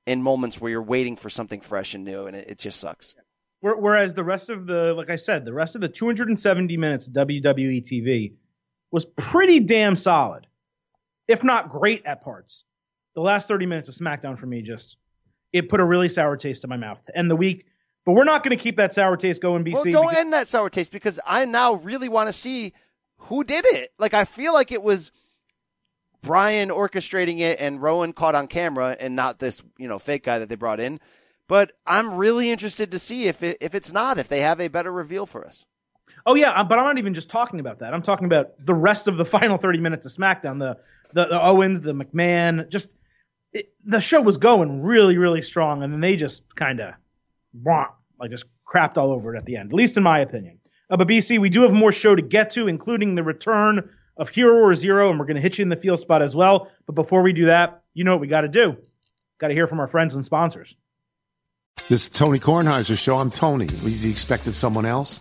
in moments where you're waiting for something fresh and new, and it, it just sucks. Whereas the rest of the, like I said, the rest of the two hundred seventy minutes of W W E T V was pretty damn solid, if not great at parts. The last thirty minutes of SmackDown for me just, it put a really sour taste in my mouth to end the week. But we're not going to keep that sour taste going, B C. Well, don't because- end that sour taste, because I now really want to see who did it. Like, I feel like it was Brian orchestrating it and Rowan caught on camera and not this, you know, fake guy that they brought in. But I'm really interested to see if it, if it's not, if they have a better reveal for us. Oh, yeah, but I'm not even just talking about that. I'm talking about the rest of the final thirty minutes of SmackDown, the, the, the Owens, the McMahon. Just it, the show was going really, really strong, and then they just kind of... like just crapped all over it at the end, at least in my opinion. Uh, but B C, we do have more show to get to, including the return of Hero or Zero, and we're going to hit you in the field spot as well. But before we do that, you know what we got to do. Got to hear from our friends and sponsors. This is Tony Kornheiser's show. I'm Tony. You expected someone else?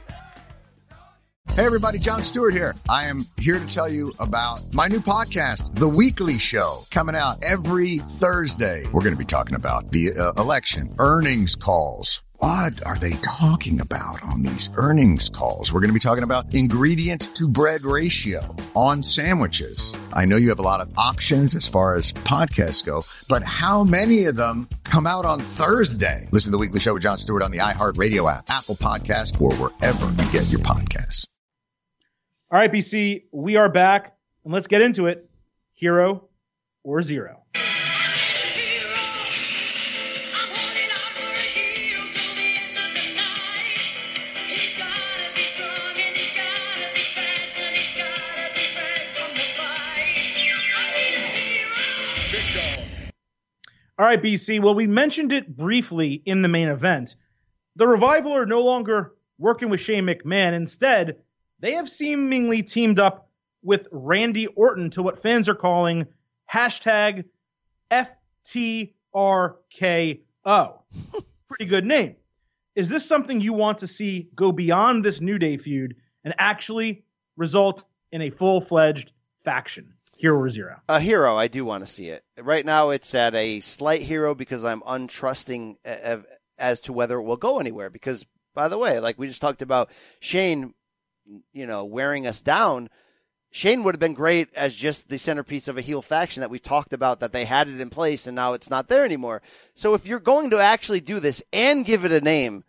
Hey everybody, Jon Stewart here. I am here to tell you about my new podcast, The Weekly Show, coming out every Thursday. We're going to be talking about the uh, election, earnings calls. What are they talking about on these earnings calls? We're going to be talking about ingredient to bread ratio on sandwiches. I know you have a lot of options as far as podcasts go, but how many of them come out on Thursday? Listen to The Weekly Show with Jon Stewart on the iHeartRadio app, Apple Podcast, or wherever you get your podcasts. All right, B C, we are back, and let's get into it. Hero or Zero? All right, B C, well, we mentioned it briefly in the main event. The Revival are no longer working with Shane McMahon. Instead, they have seemingly teamed up with Randy Orton to what fans are calling hashtag F T R K O. Pretty good name. Is this something you want to see go beyond this New Day feud and actually result in a full-fledged faction, hero or zero? A hero. I do want to see it. Right now it's at a slight hero because I'm untrusting as to whether it will go anywhere. Because, by the way, like we just talked about Shane, you know, wearing us down. Shane would have been great as just the centerpiece of a heel faction that we've talked about, that they had it in place and now it's not there anymore. So if you're going to actually do this and give it a name,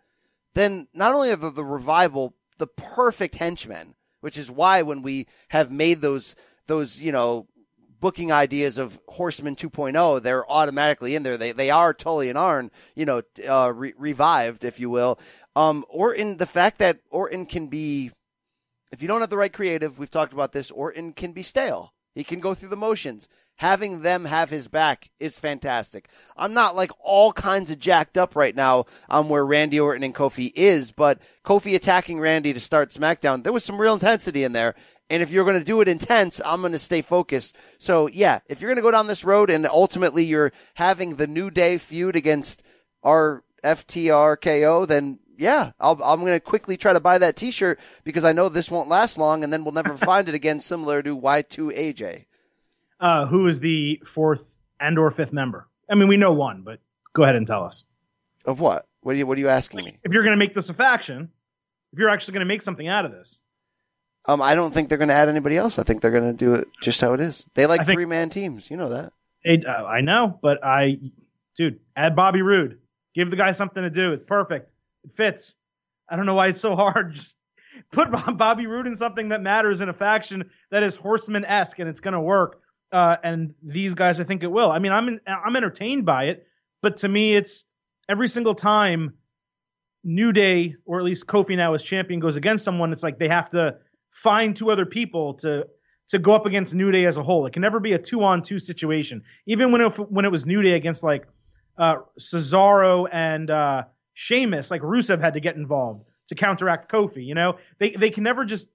then not only are the, the Revival the perfect henchmen, which is why when we have made those, those, you know, booking ideas of Horseman two point oh, they're automatically in there. They, they are Tully and Arn, you know, uh, re- revived, if you will. Um, Orton, the fact that Orton can be, if you don't have the right creative, we've talked about this, Orton can be stale. He can go through the motions. Having them have his back is fantastic. I'm not like all kinds of jacked up right now on where Randy Orton and Kofi is, but Kofi attacking Randy to start SmackDown, there was some real intensity in there. And if you're going to do it intense, I'm going to stay focused. So yeah, if you're going to go down this road and ultimately you're having the New Day feud against our F T R K O, then yeah, I'll, I'm going to quickly try to buy that T-shirt because I know this won't last long, and then we'll never find it again, similar to Y two A J. Uh, who is the fourth and or fifth member? I mean, we know one, but go ahead and tell us. Of what? What are you, what are you asking me? If you're going to make this a faction, if you're actually going to make something out of this. Um, I don't think they're going to add anybody else. I think they're going to do it just how it is. They like think, three-man teams. You know that. It, uh, I know, but I – dude, add Bobby Roode. Give the guy something to do. It's perfect. It fits. I don't know why it's so hard. Just put Bobby Roode in something that matters in a faction that is Horseman-esque, and it's going to work. Uh, and these guys, I think it will. I mean, I'm in, I'm entertained by it, but to me, it's every single time New Day, or at least Kofi now as champion, goes against someone, it's like they have to find two other people to to go up against New Day as a whole. It can never be a two-on-two situation. Even when it, when it was New Day against like uh, Cesaro and uh, Sheamus, like Rusev had to get involved to counteract Kofi. You know, they they can never just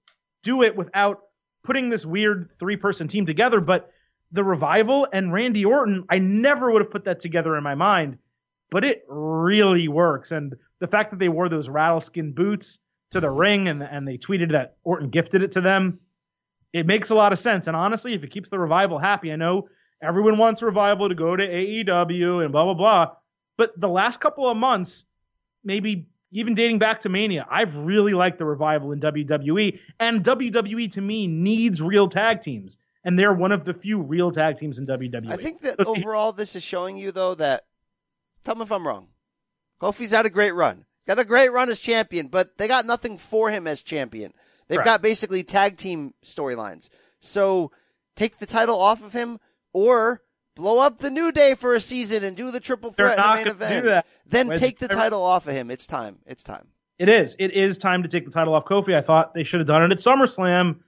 do it without putting this weird three-person team together, but the Revival and Randy Orton, I never would have put that together in my mind, but it really works. And the fact that they wore those rattleskin boots to the ring and and they tweeted that Orton gifted it to them, it makes a lot of sense. And honestly, if it keeps the Revival happy, I know everyone wants Revival to go to A E W and blah, blah, blah. But the last couple of months, maybe even dating back to Mania, I've really liked the Revival in W W E. And W W E, to me, needs real tag teams. And they're one of the few real tag teams in W W E. I think that overall this is showing you, though, that – tell me if I'm wrong. Kofi's had a great run. Got a great run as champion, but they got nothing for him as champion. They've Correct. Got basically tag team storylines. So take the title off of him or blow up the New Day for a season and do the triple threat in the main event. Do that. Then Where's take the every- title off of him. It's time. It's time. It is. It is time to take the title off Kofi. I thought they should have done it at SummerSlam.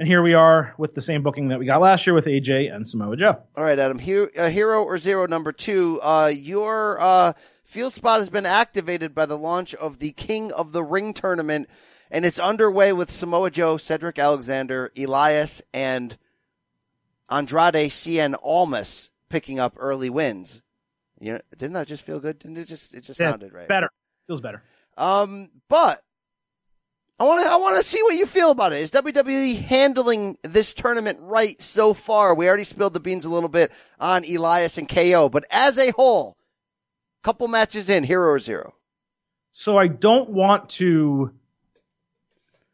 And here we are with the same booking that we got last year with A J and Samoa Joe. All right, Adam. Hero, uh, hero or zero number two. Uh, your uh, field spot has been activated by the launch of the King of the Ring tournament, and it's underway with Samoa Joe, Cedric Alexander, Elias, and Andrade Cien Almas picking up early wins. You know, didn't that just feel good? Didn't it just? It just yeah, sounded right. Better feels better. Um, but. I want to I want to see what you feel about it. Is W W E handling this tournament right so far? We already spilled the beans a little bit on Elias and K O, but as a whole, couple matches in, hero or zero. So I don't want to,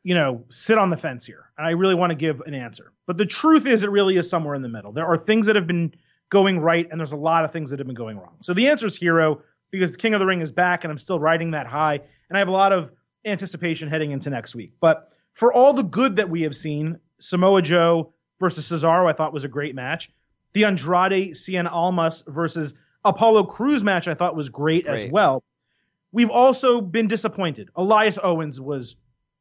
you know, sit on the fence here, and I really want to give an answer. But the truth is it really is somewhere in the middle. There are things that have been going right, and there's a lot of things that have been going wrong. So the answer is hero, because the King of the Ring is back, and I'm still riding that high, and I have a lot of anticipation heading into next week. But for all the good that we have seen, Samoa Joe versus Cesaro I thought was a great match. The Andrade Cien Almas versus Apollo Crews match I thought was great, great as well. We've also been disappointed. Elias Owens was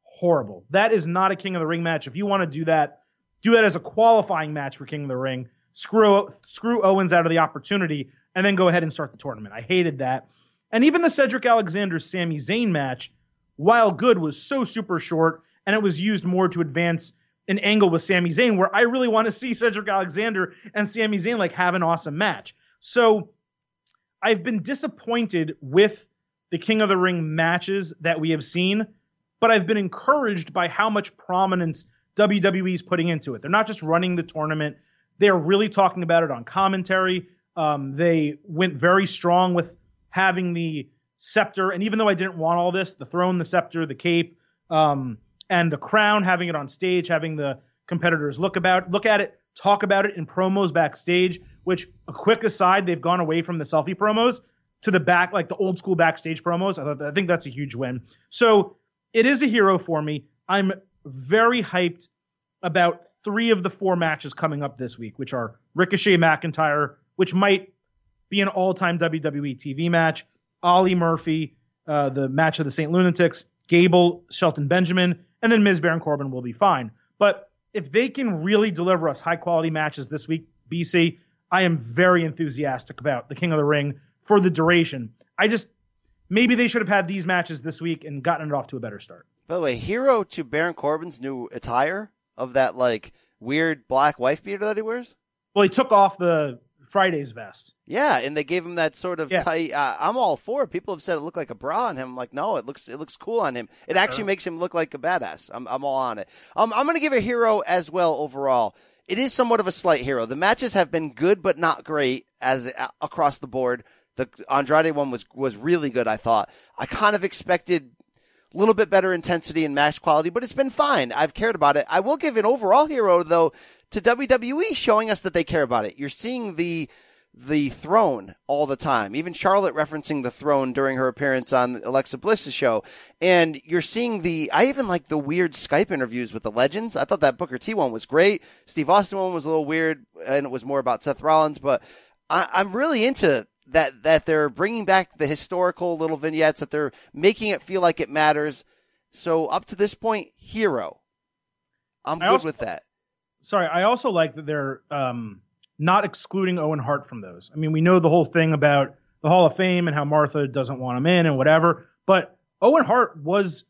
horrible. That is not a King of the Ring match. If you want to do that, do that as a qualifying match for King of the Ring. Screw, screw Owens out of the opportunity and then go ahead and start the tournament. I hated that. And even the Cedric Alexander Sami Zayn match, while good, was so super short, and it was used more to advance an angle with Sami Zayn, where I really want to see Cedric Alexander and Sami Zayn like have an awesome match. So I've been disappointed with the King of the Ring matches that we have seen, but I've been encouraged by how much prominence W W E is putting into it. They're not just running the tournament. They're really talking about it on commentary. Um, they went very strong with having the scepter. And even though I didn't want all this, the throne, the scepter, the cape, um, and the crown, having it on stage, having the competitors look about, look at it, talk about it in promos backstage, which, a quick aside, they've gone away from the selfie promos to the back, like the old school backstage promos. I, th- I think that's a huge win. So it is a hero for me. I'm very hyped about three of the four matches coming up this week, which are Ricochet McIntyre, which might be an all-time W W E T V match, Ollie Murphy, uh, the match of the Saint Lunatics, Gable, Shelton Benjamin, and then Miz, Baron Corbin will be fine. But if they can really deliver us high-quality matches this week, B C, I am very enthusiastic about the King of the Ring for the duration. I just maybe they should have had these matches this week and gotten it off to a better start. By the way, hero to Baron Corbin's new attire of that like weird black wife beater that he wears. Well, he took off the Friday's vest. Yeah, and they gave him that sort of yeah. tight. Uh, I'm all for it. People have said it looked like a bra on him. I'm like, no, it looks it looks cool on him. It actually makes him look like a badass. I'm I'm all on it. Um, I'm gonna give a hero as well overall. It is somewhat of a slight hero. The matches have been good but not great as uh, across the board. The Andrade one was was really good. I thought. I kind of expected a little bit better intensity and match quality, but it's been fine. I've cared about it. I will give an overall hero though to W W E showing us that they care about it. You're seeing the the throne all the time. Even Charlotte referencing the throne during her appearance on Alexa Bliss's show. And you're seeing the, I even like the weird Skype interviews with the legends. I thought that Booker T one was great. Steve Austin one was a little weird and it was more about Seth Rollins, but I, I'm really into that that they're bringing back the historical little vignettes, that they're making it feel like it matters. So up to this point, hero. I'm I good also, with that. Sorry, I also like that they're um, not excluding Owen Hart from those. I mean, we know the whole thing about the Hall of Fame and how Martha doesn't want him in and whatever, but Owen Hart was,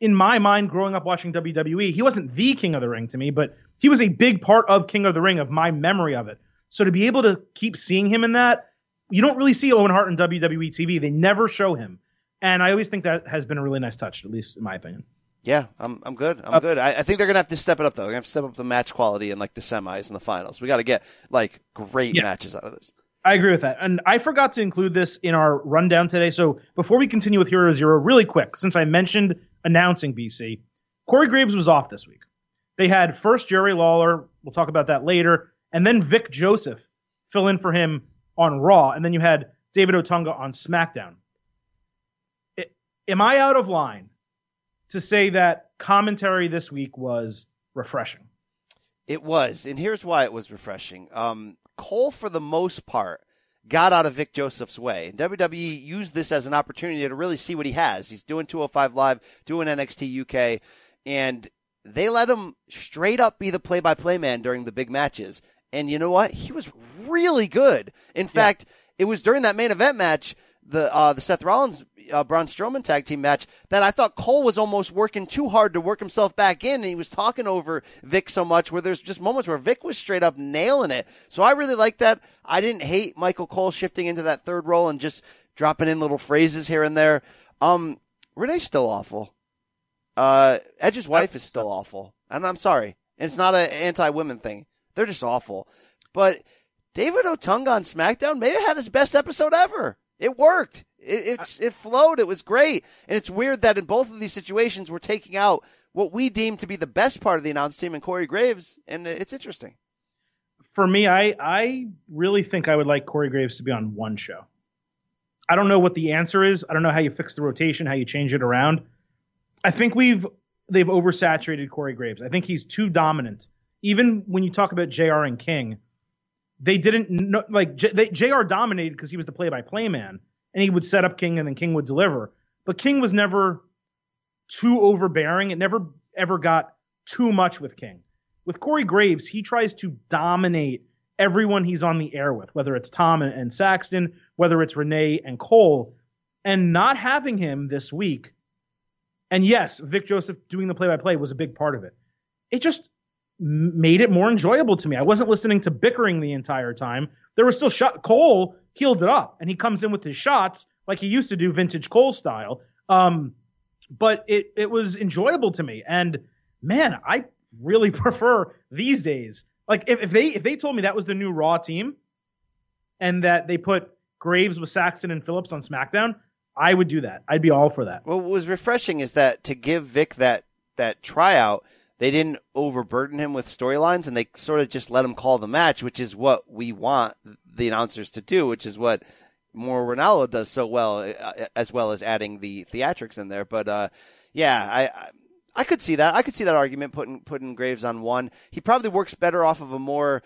in my mind, growing up watching W W E, he wasn't the King of the Ring to me, but he was a big part of King of the Ring, of my memory of it. So to be able to keep seeing him in that, you don't really see Owen Hart on W W E T V. They never show him. And I always think that has been a really nice touch, at least in my opinion. Yeah, I'm I'm good. I'm uh, good. I, I think they're going to have to step it up, though. They're going to have to step up the match quality in, like, the semis and the finals. We got to get, like, great yeah. matches out of this. I agree with that. And I forgot to include this in our rundown today. So before we continue with Hero Zero, really quick, since I mentioned announcing, B C, Corey Graves was off this week. They had first Jerry Lawler. We'll talk about that later. And then Vic Joseph fill in for him on Raw, and then you had David Otunga on SmackDown. It, am I out of line to say that commentary this week was refreshing? It was, and here's why it was refreshing. Um, Cole, for the most part, got out of Vic Joseph's way. And W W E used this as an opportunity to really see what he has. He's doing two oh five Live, doing N X T U K, and they let him straight up be the play-by-play man during the big matches. And you know what? He was really good. In yeah. fact, it was during that main event match, the uh, the Seth Rollins, uh, Braun Strowman tag team match, that I thought Cole was almost working too hard to work himself back in, and he was talking over Vic so much where there's just moments where Vic was straight up nailing it. So I really liked that. I didn't hate Michael Cole shifting into that third role and just dropping in little phrases here and there. Um, Renee's still awful. Uh, Edge's wife is still awful. And I'm sorry. It's not an anti-women thing. They're just awful. But David Otunga on SmackDown may have had his best episode ever. It worked. It it's, it flowed. It was great. And it's weird that in both of these situations, we're taking out what we deem to be the best part of the announced team in Corey Graves, and it's interesting. For me, I, I really think I would like Corey Graves to be on one show. I don't know what the answer is. I don't know how you fix the rotation, how you change it around. I think we've they've oversaturated Corey Graves. I think he's too dominant. Even when you talk about J R and King, they didn't know, like J, they, J R dominated because he was the play-by-play man, and he would set up King, and then King would deliver. But King was never too overbearing. It never ever got too much with King. With Corey Graves, he tries to dominate everyone he's on the air with, whether it's Tom and, and Saxton, whether it's Renee and Cole, and not having him this week. And yes, Vic Joseph doing the play-by-play was a big part of it. It just made it more enjoyable to me. I wasn't listening to bickering the entire time. There was still shot. Cole healed it up, and he comes in with his shots like he used to do, vintage Cole style. Um, but it it was enjoyable to me. And man, I really prefer these days. Like if, if they if they told me that was the new Raw team and that they put Graves with Saxton and Phillips on SmackDown, I would do that. I'd be all for that. Well, what was refreshing is that to give Vic that that tryout, they didn't overburden him with storylines, and they sort of just let him call the match, which is what we want the announcers to do, which is what Mauro Ranallo does so well, as well as adding the theatrics in there. But uh, yeah, I I could see that. I could see that argument, putting putting Graves on one. He probably works better off of a more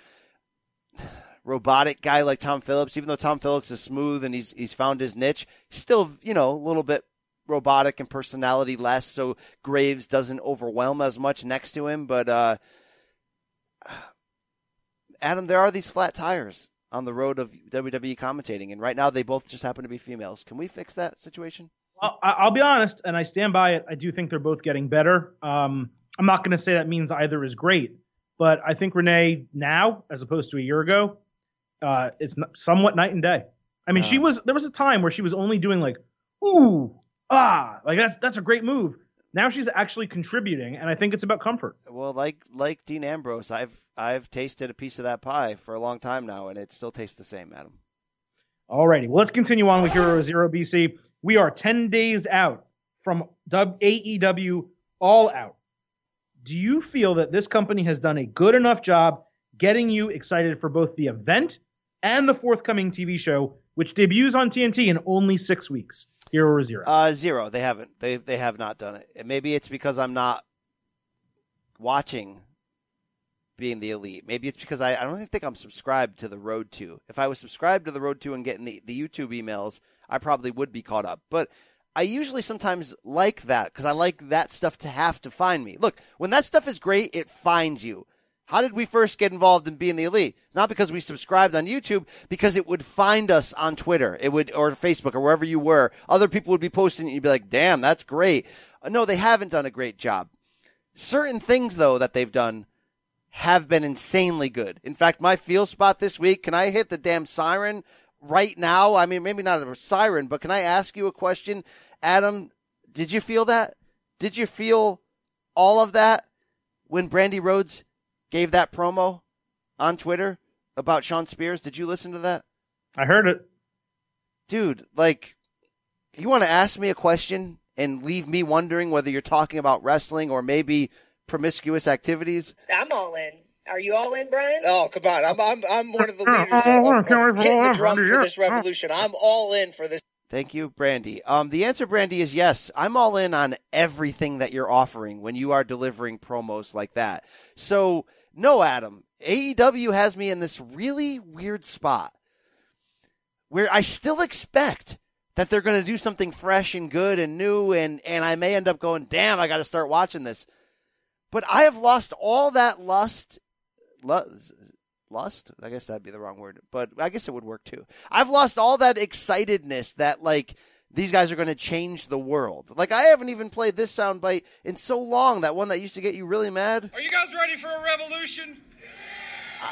robotic guy like Tom Phillips. Even though Tom Phillips is smooth and he's he's found his niche, he's still, you know, a little bit robotic and personality less, so Graves doesn't overwhelm as much next to him. But uh, Adam, there are these flat tires on the road of W W E commentating, and right now they both just happen to be females. Can we fix that situation? Well, I'll be honest, and I stand by it. I do think they're both getting better. Um, I'm not going to say that means either is great, but I think Renee now, as opposed to a year ago, uh, it's somewhat night and day. I mean, uh, she was there was a time where she was only doing like, ooh, ah, like that's that's a great move. Now she's actually contributing, and I think it's about comfort. Well, like like Dean Ambrose, I've I've tasted a piece of that pie for a long time now, and it still tastes the same, Adam. All righty. Well, let's continue on with Euro Zero B C. We are ten days out from A E W All Out. Do you feel that this company has done a good enough job getting you excited for both the event and the forthcoming T V show, which debuts on T N T in only six weeks? Hero or zero? Uh, zero. They haven't. They they have not done it. And maybe it's because I'm not watching Being the Elite. Maybe it's because I, I don't think I'm subscribed to the Road to. If I was subscribed to the Road to and getting the, the YouTube emails, I probably would be caught up. But I usually sometimes like that because I like that stuff to have to find me. Look, when that stuff is great, it finds you. How did we first get involved in Being the Elite? Not because we subscribed on YouTube, because it would find us on Twitter, it would, or Facebook, or wherever you were. Other people would be posting, and you'd be like, damn, that's great. No, they haven't done a great job. Certain things, though, that they've done have been insanely good. In fact, my feel spot this week, can I hit the damn siren right now? I mean, maybe not a siren, but can I ask you a question? Adam, did you feel that? Did you feel all of that when Brandy Rhodes gave that promo on Twitter about Shawn Spears? Did you listen to that? I heard it. Dude, like, you want to ask me a question and leave me wondering whether you're talking about wrestling or maybe promiscuous activities? I'm all in. Are you all in, Brian? Oh, come on. I'm I'm, I'm one of the leaders of hitting the drum for this revolution. I'm all in for this. Thank you, Brandy. Um, the answer, Brandy, is yes. I'm all in on everything that you're offering when you are delivering promos like that. So, no, Adam, A E W has me in this really weird spot where I still expect that they're going to do something fresh and good and new, and, and I may end up going, damn, I got to start watching this. But I have lost all that lust, lust, lust, I guess that'd be the wrong word, but I guess it would work too. I've lost all that excitedness that, like, these guys are going to change the world. Like, I haven't even played this soundbite in so long, that one that used to get you really mad. Are you guys ready for a revolution? I,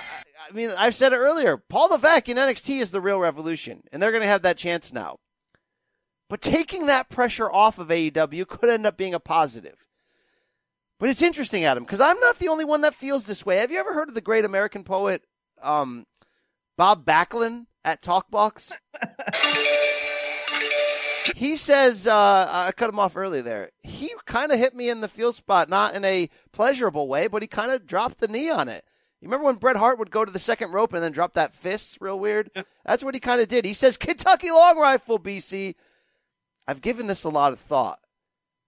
I mean, I've said it earlier, Paul Levesque in N X T is the real revolution, and they're going to have that chance now. But taking that pressure off of A E W could end up being a positive. But it's interesting, Adam, because I'm not the only one that feels this way. Have you ever heard of the great American poet um, Bob Backlund at TalkBox? He says, uh, I cut him off early there. He kind of hit me in the feel spot, not in a pleasurable way, but he kind of dropped the knee on it. You remember when Bret Hart would go to the second rope and then drop that fist real weird? Yeah. That's what he kind of did. He says, Kentucky Long Rifle, B C. I've given this a lot of thought.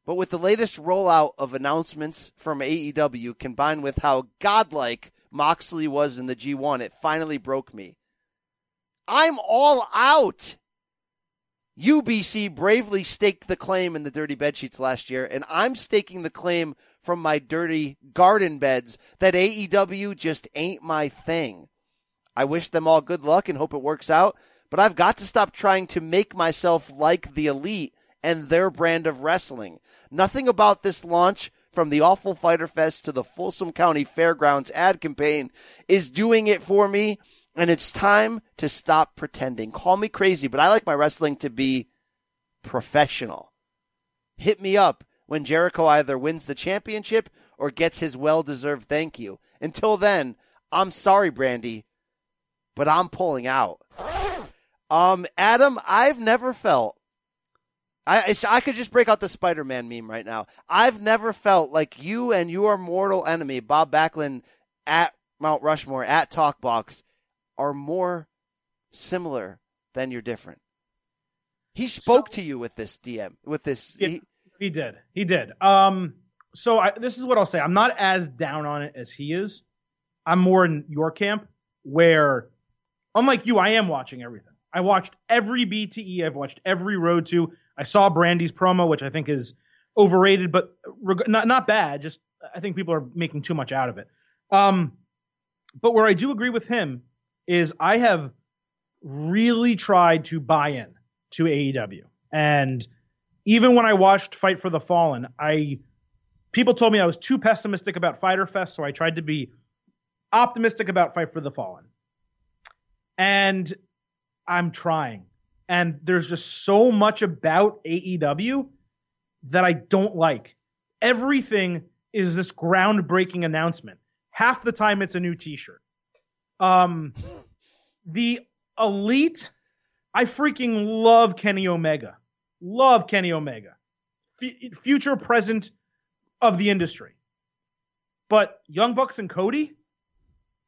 But with the latest rollout of announcements from A E W, combined with how godlike Moxley was in the G one, it finally broke me. I'm all out. U B C bravely staked the claim in the dirty bedsheets last year, and I'm staking the claim from my dirty garden beds that A E W just ain't my thing. I wish them all good luck and hope it works out, but I've got to stop trying to make myself like the Elite and their brand of wrestling. Nothing about this launch, from the awful Fyter Fest to the Folsom County Fairgrounds ad campaign, is doing it for me, and it's time to stop pretending. Call me crazy, but I like my wrestling to be professional. Hit me up when Jericho either wins the championship or gets his well-deserved thank you. Until then, I'm sorry, Brandy, but I'm pulling out. Um, Adam, I've never felt I I could just break out the Spider-Man meme right now. I've never felt like you and your mortal enemy, Bob Backlund, at Mount Rushmore, at TalkBox, are more similar than you're different. He spoke so, to you with this D M, with this. It, he, he did. He did. Um. So I, this is what I'll say. I'm not as down on it as he is. I'm more in your camp where, unlike you, I am watching everything. I watched every B T E. I've watched every Road to. I saw Brandy's promo, which I think is overrated, but reg- not not bad. Just I think people are making too much out of it. Um, but where I do agree with him is I have really tried to buy in to A E W. And even when I watched Fight for the Fallen, I people told me I was too pessimistic about Fyter Fest, so I tried to be optimistic about Fight for the Fallen. And I'm trying. And there's just so much about A E W that I don't like. Everything is this groundbreaking announcement. Half the time it's a new t-shirt. Um, the Elite, I freaking love Kenny Omega. Love Kenny Omega. F- future, present of the industry. But Young Bucks and Cody,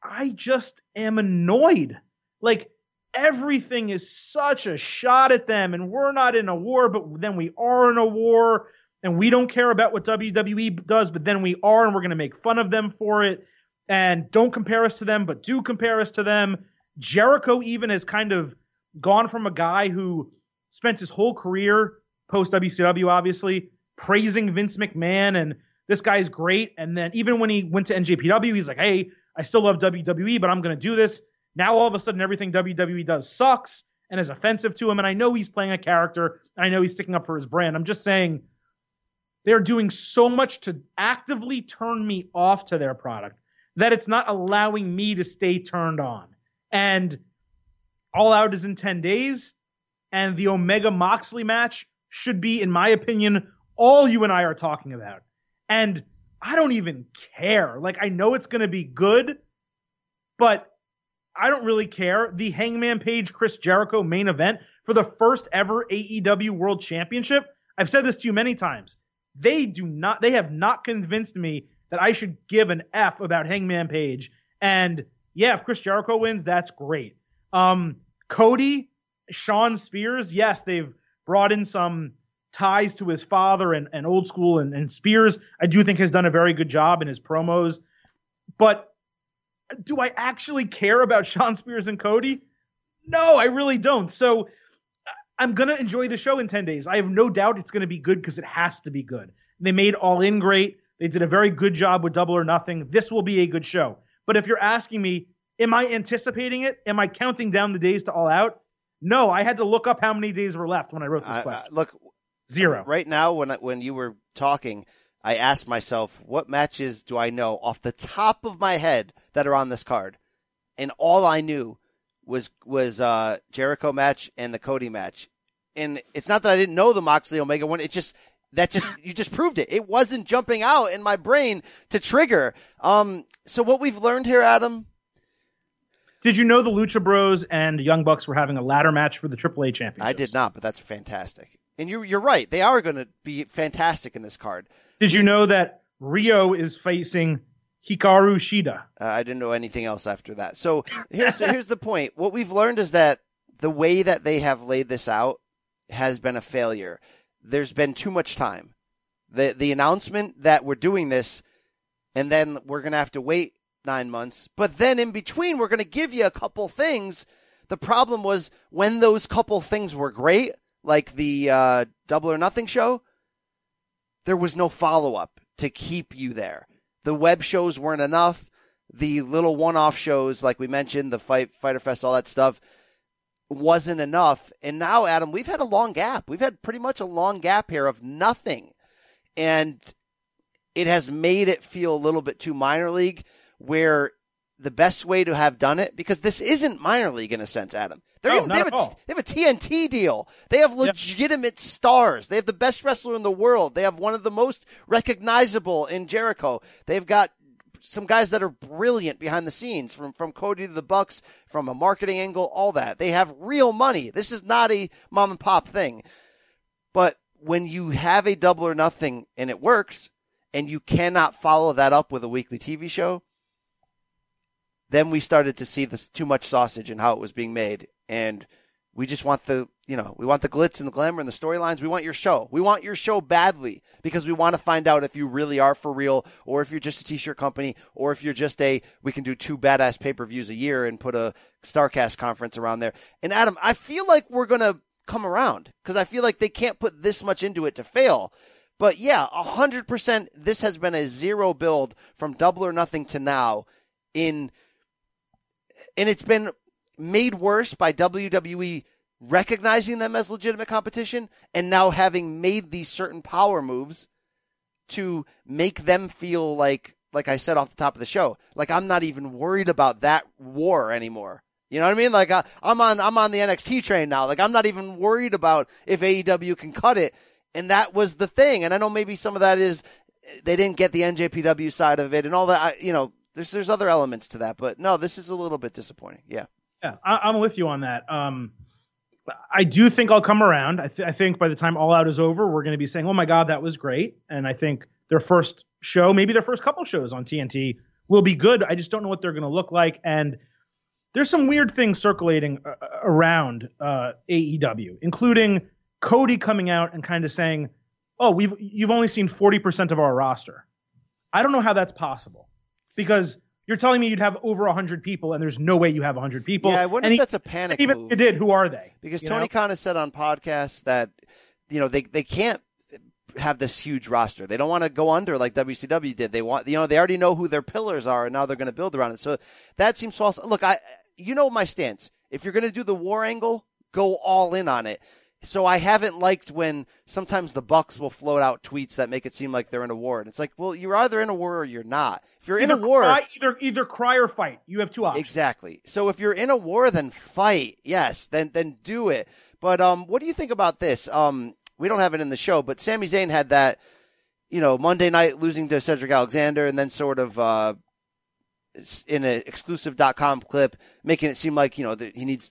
I just am annoyed. Like, everything is such a shot at them, and we're not in a war, but then we are in a war, and we don't care about what W W E does, but then we are, and we're going to make fun of them for it, and don't compare us to them, but do compare us to them. Jericho even has kind of gone from a guy who spent his whole career, post-W C W obviously, praising Vince McMahon, and this guy's great, and then even when he went to N J P W, he's like, hey, I still love W W E, but I'm going to do this. Now all of a sudden everything W W E does sucks and is offensive to him. And I know he's playing a character, and I know he's sticking up for his brand. I'm just saying they're doing so much to actively turn me off to their product that it's not allowing me to stay turned on. And All Out is in ten days, and the Omega Moxley match should be, in my opinion, all you and I are talking about. And I don't even care. Like, I know it's going to be good, but I don't really care. The Hangman Page Chris Jericho main event for the first ever A E W World Championship. I've said this to you many times. They do not, they have not convinced me that I should give an F about Hangman Page. And yeah, if Chris Jericho wins, that's great. Um, Cody, Sean Spears. Yes, they've brought in some ties to his father and, and old school, and, and Spears, I do think, has done a very good job in his promos, but do I actually care about Sean Spears and Cody? No, I really don't. So I'm going to enjoy the show in ten days. I have no doubt it's going to be good because it has to be good. They made All In great. They did a very good job with Double or Nothing. This will be a good show. But if you're asking me, am I anticipating it? Am I counting down the days to All Out? No, I had to look up how many days were left when I wrote this uh, question. Uh, look, zero. Right now, when I, when you were talking, I asked myself, what matches do I know off the top of my head that are on this card? And all I knew was was uh, Jericho match and the Cody match. And it's not that I didn't know the Moxley Omega one. It just that just you just proved it. It wasn't jumping out in my brain to trigger. Um. So what we've learned here, Adam. Did you know the Lucha Bros and Young Bucks were having a ladder match for the triple A championship? I did not, but that's fantastic. And you you're right. They are going to be fantastic in this card. Did you know that Rio is facing Hikaru Shida? Uh, I didn't know anything else after that. So here's here's the point. What we've learned is that the way that they have laid this out has been a failure. There's been too much time. The the announcement that we're doing this, and then we're going to have to wait nine months. But then in between, we're going to give you a couple things. The problem was when those couple things were great, like the uh, Double or Nothing show, there was no follow-up to keep you there. The web shows weren't enough. The little one-off shows, like we mentioned, the Fight, Fyter Fest, all that stuff, wasn't enough. And now, Adam, we've had a long gap. We've had pretty much a long gap here of nothing. And it has made it feel a little bit too minor league, where the best way to have done it? Because this isn't minor league in a sense, Adam. They're no, even, they, have a, they have a T N T deal. They have legitimate yep. stars. They have the best wrestler in the world. They have one of the most recognizable in Jericho. They've got some guys that are brilliant behind the scenes, from, from Cody to the Bucks, from a marketing angle, all that. They have real money. This is not a mom and pop thing. But when you have a double or nothing and it works, and you cannot follow that up with a weekly T V show, then we started to see this too much sausage and how it was being made. And we just want the, you know, we want the glitz and the glamour and the storylines. We want your show. We want your show badly, because we want to find out if you really are for real, or if you're just a t-shirt company, or if you're just a, we can do two badass pay-per-views a year and put a StarCast conference around there. And Adam, I feel like we're going to come around, because I feel like they can't put this much into it to fail. But yeah, one hundred percent this has been a zero build from Double or Nothing to now, in and it's been made worse by W W E recognizing them as legitimate competition, and now having made these certain power moves to make them feel like, like I said off the top of the show, like I'm not even worried about that war anymore. You know what I mean? Like I, I'm on, I'm on the N X T train now. Like I'm not even worried about if A E W can cut it. And that was the thing. And I know maybe some of that is they didn't get the N J P W side of it and all that. I, you know, there's there's other elements to that. But, no, this is a little bit disappointing. Yeah. Yeah, I, I'm with you on that. Um, I do think I'll come around. I, th- I think by the time All Out is over, we're going to be saying, oh, my God, that was great. And I think their first show, maybe their first couple shows on T N T will be good. I just don't know what they're going to look like. And there's some weird things circulating uh, around uh, A E W, including – Cody coming out and kind of saying, oh, we've you've only seen forty percent of our roster. I don't know how that's possible, because you're telling me you'd have over one hundred people, and there's no way you have one hundred people. Yeah, I wonder and if he, that's a panic even move. If you did, who are they? Because you Tony know? Khan has said on podcasts that, you know, they, they can't have this huge roster. They don't want to go under like W C W did. They want, you know, they already know who their pillars are, and now they're going to build around it. So that seems false. Look, I you know my stance. If you're going to do the war angle, go all in on it. So I haven't liked when sometimes the Bucks will float out tweets that make it seem like they're in a war. And it's like, well, you're either in a war or you're not. If you're either in a war, cry, either either cry or fight. You have two options. Exactly. So if you're in a war, then fight. Yes, then then do it. But um, what do you think about this? Um, we don't have it in the show, but Sami Zayn had that, you know, Monday night losing to Cedric Alexander, and then sort of uh, in an exclusive dot com clip making it seem like, you know, that he needs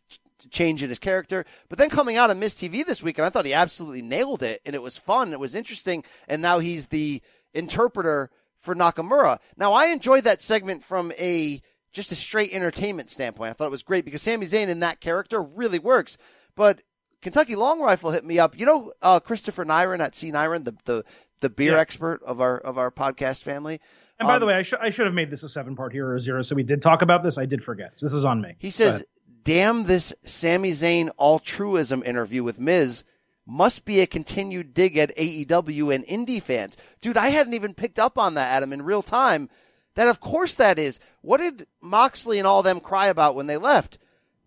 change in his character, but then coming out on Miz T V this week, and I thought he absolutely nailed it, and it was fun, it was interesting, and now he's the interpreter for Nakamura. Now, I enjoyed that segment from a just a straight entertainment standpoint. I thought it was great, because Sami Zayn in that character really works, but Kentucky Long Rifle hit me up. You know uh, Christopher Nyron at C Nyron, the the, the beer yeah. expert of our of our podcast family. And by um, the way, I, sh- I should have made this a seven-part Hero or Zero, so we did talk about this. I did forget. So this is on me. He says, damn, this Sami Zayn altruism interview with Miz must be a continued dig at A E W and indie fans. Dude, I hadn't even picked up on that, Adam, in real time. That, of course, that is. What did Moxley and all them cry about when they left?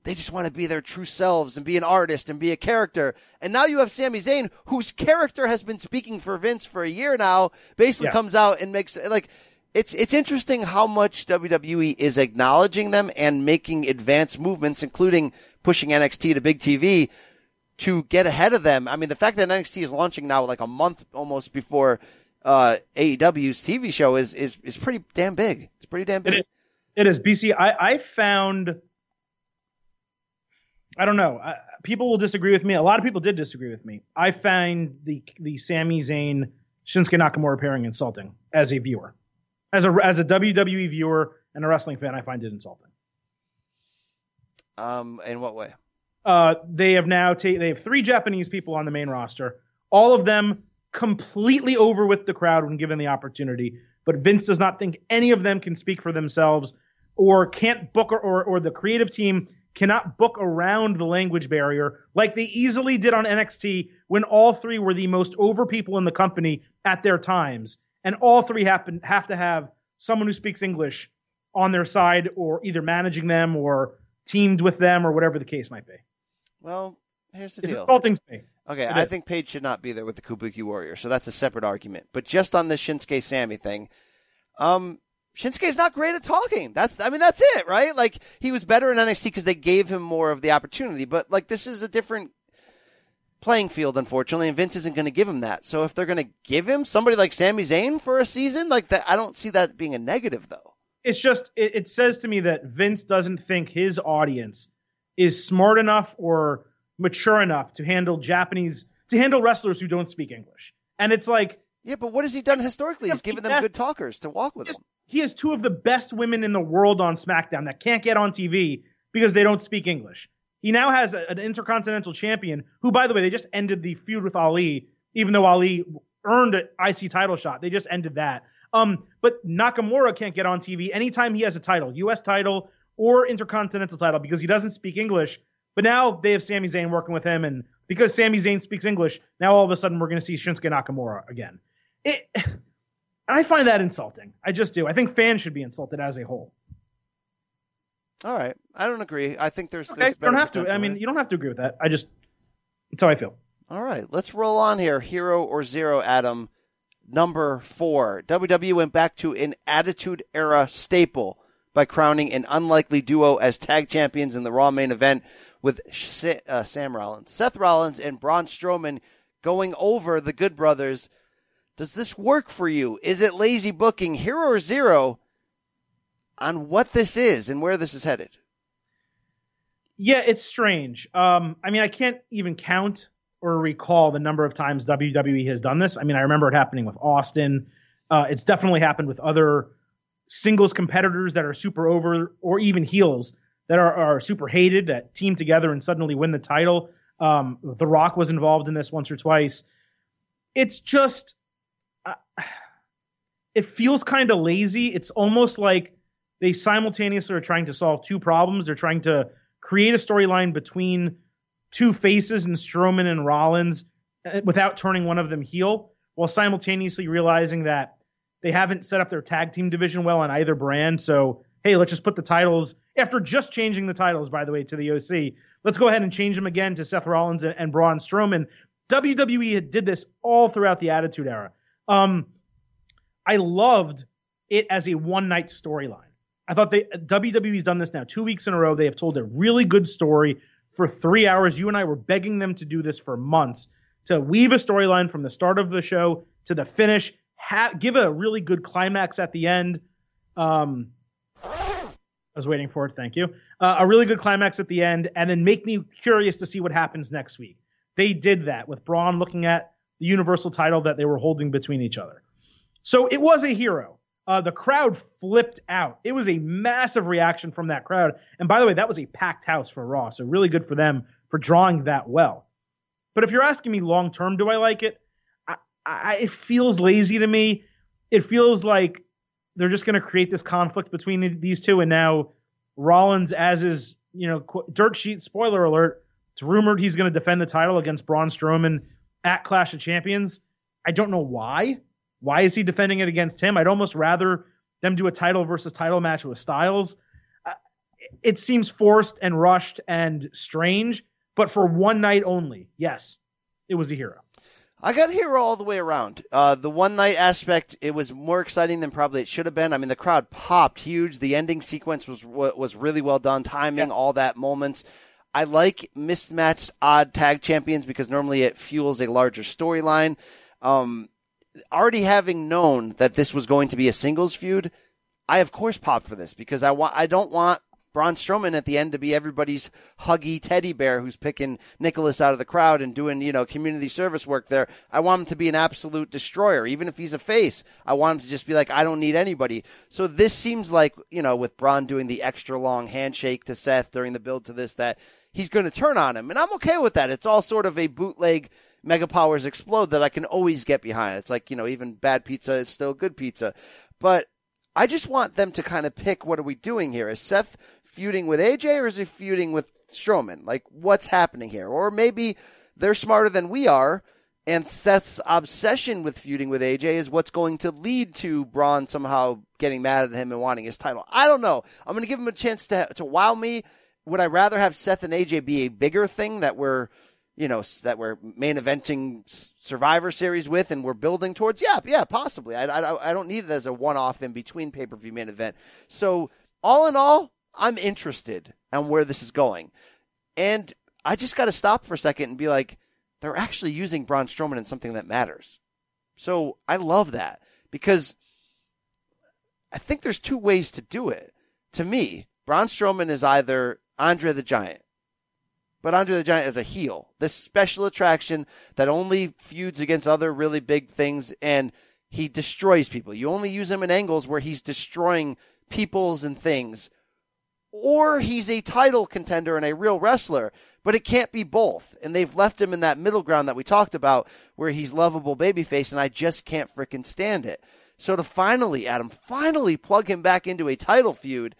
They just want to be their true selves and be an artist and be a character. And now you have Sami Zayn, whose character has been speaking for Vince for a year now, basically yeah. comes out and makes – like. It's it's interesting how much W W E is acknowledging them and making advanced movements, including pushing N X T to big T V to get ahead of them. I mean, the fact that N X T is launching now like a month almost before uh, A E W's T V show is, is is pretty damn big. It's pretty damn big. It is. It is. B C, I, I found, I don't know, I, people will disagree with me. A lot of people did disagree with me. I find the, the Sami Zayn, Shinsuke Nakamura pairing insulting as a viewer. As a as a W W E viewer and a wrestling fan, I find it insulting. Um, in what way? Uh, they have now ta- they have three Japanese people on the main roster. All of them completely over with the crowd when given the opportunity. But Vince does not think any of them can speak for themselves, or can't book, or or, or the creative team cannot book around the language barrier like they easily did on N X T when all three were the most over people in the company at their times. And all three happen, have to have someone who speaks English on their side, or either managing them or teamed with them or whatever the case might be. Well, here's the it's deal. It's insulting to me. Okay, it I is. think Paige should not be there with the Kabuki Warrior, so that's a separate argument. But just on the Shinsuke Sami thing, um, Shinsuke's not great at talking. That's, I mean, that's it, right? Like, he was better in N X T because they gave him more of the opportunity. But, like, this is a different playing field, unfortunately, and Vince isn't going to give him that. So if they're going to give him somebody like Sami Zayn for a season, like, that, I don't see that being a negative, though. It's just, it, it says to me that Vince doesn't think his audience is smart enough or mature enough to handle Japanese, to handle wrestlers who don't speak English. And it's like... Yeah, but what has he done historically? He's given them good talkers to walk with him. He has two of the best women in the world on SmackDown that can't get on T V because they don't speak English. He now has a, an Intercontinental Champion who, by the way, they just ended the feud with Ali, even though Ali earned an I C title shot. They just ended that. Um, but Nakamura can't get on T V anytime he has a title, U S title or Intercontinental title, because he doesn't speak English. But now they have Sami Zayn working with him, and because Sami Zayn speaks English, now all of a sudden we're going to see Shinsuke Nakamura again. It... I find that insulting. I just do. I think fans should be insulted as a whole. All right. I don't agree. I think there's... Okay. There's you don't have to. I mean, you don't have to agree with that. I just... That's how I feel. All right. Let's roll on here. Hero or Zero, Adam. Number four. W W E went back to an Attitude Era staple by crowning an unlikely duo as tag champions in the Raw main event with Sh- uh, Sam Rollins. Seth Rollins and Braun Strowman going over the Good Brothers. Does this work for you? Is it lazy booking? Hero or Zero on what this is and where this is headed? Yeah, it's strange. Um, I mean, I can't even count or recall the number of times W W E has done this. I mean, I remember it happening with Austin. Uh, it's definitely happened with other singles competitors that are super over, or even heels that are, are super hated, that team together and suddenly win the title. Um, The Rock was involved in this once or twice. It's just... Uh, it feels kind of lazy. It's almost like they simultaneously are trying to solve two problems. They're trying to create a storyline between two faces in Strowman and Rollins uh, without turning one of them heel, while simultaneously realizing that they haven't set up their tag team division well on either brand. So, hey, let's just put the titles, after just changing the titles, by the way, to the O C, let's go ahead and change them again to Seth Rollins and, and Braun Strowman. W W E did this all throughout the Attitude Era. Um, I loved it as a one-night storyline. I thought they W W E's done this now two weeks in a row. They have told a really good story for three hours. You and I were begging them to do this for months, to weave a storyline from the start of the show to the finish, ha- give a really good climax at the end. Um, I was waiting for it. Thank you. Uh, a really good climax at the end, and then make me curious to see what happens next week. They did that with Braun looking at the Universal title that they were holding between each other. So it was a hero. Uh, the crowd flipped out. It was a massive reaction from that crowd. And by the way, that was a packed house for Raw. So really good for them for drawing that well. But if you're asking me long-term, do I like it? I, I, it feels lazy to me. It feels like they're just going to create this conflict between the, these two. And now Rollins, as is, you know, qu- dirt sheet, spoiler alert, it's rumored he's going to defend the title against Braun Strowman at Clash of Champions. I don't know why. Why is he defending it against him? I'd almost rather them do a title versus title match with Styles. Uh, it seems forced and rushed and strange, but for one night only, yes, it was a hero. I got hero all the way around. Uh, the one night aspect, it was more exciting than probably it should have been. I mean, the crowd popped huge. The ending sequence was was really well done. Timing, yeah. All that moments. I like mismatched odd tag champions because normally it fuels a larger storyline. Um, already having known that this was going to be a singles feud, I of course popped for this because I want, I don't want Braun Strowman at the end to be everybody's huggy teddy bear who's picking Nicholas out of the crowd and doing, you know, community service work there. I want him to be an absolute destroyer. Even if he's a face, I want him to just be like, I don't need anybody. So this seems like, you know, with Braun doing the extra long handshake to Seth during the build to this, that he's going to turn on him. And I'm okay with that. It's all sort of a bootleg Mega Powers Explode that I can always get behind. It's like, you know, even bad pizza is still good pizza. But I just want them to kind of pick, what are we doing here? Is Seth feuding with A J or is he feuding with Strowman? Like, what's happening here? Or maybe they're smarter than we are, and Seth's obsession with feuding with A J is what's going to lead to Braun somehow getting mad at him and wanting his title. I don't know. I'm going to give him a chance to to wow me. Would I rather have Seth and A J be a bigger thing that we're, you know, that we're main eventing Survivor Series with and we're building towards? Yeah, yeah, possibly. I, I, I don't need it as a one-off in between pay-per-view main event. So all in all, I'm interested in where this is going. And I just got to stop for a second and be like, they're actually using Braun Strowman in something that matters. So I love that because I think there's two ways to do it. To me, Braun Strowman is either Andre the Giant, but Andre the Giant is a heel, this special attraction that only feuds against other really big things, and he destroys people. You only use him in angles where he's destroying peoples and things, or he's a title contender and a real wrestler, but it can't be both. And they've left him in that middle ground that we talked about where he's lovable babyface, and I just can't freaking stand it. So to finally, Adam, finally plug him back into a title feud,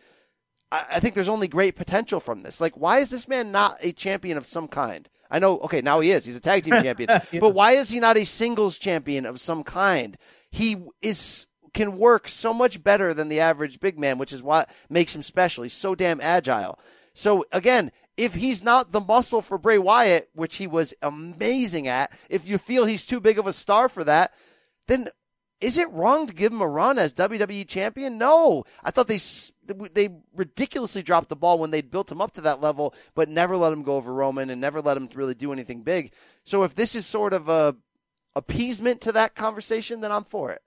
I, I think there's only great potential from this. Like, why is this man not a champion of some kind? I know, okay, now he is. He's a tag team champion. Yes. But why is he not a singles champion of some kind? He is... can work so much better than the average big man, which is what makes him special. He's so damn agile. So again, if he's not the muscle for Bray Wyatt, which he was amazing at, if you feel he's too big of a star for that, then is it wrong to give him a run as W W E champion? No. I thought they they ridiculously dropped the ball when they'd built him up to that level, but never let him go over Roman and never let him really do anything big. So if this is sort of a appeasement to that conversation, then I'm for it.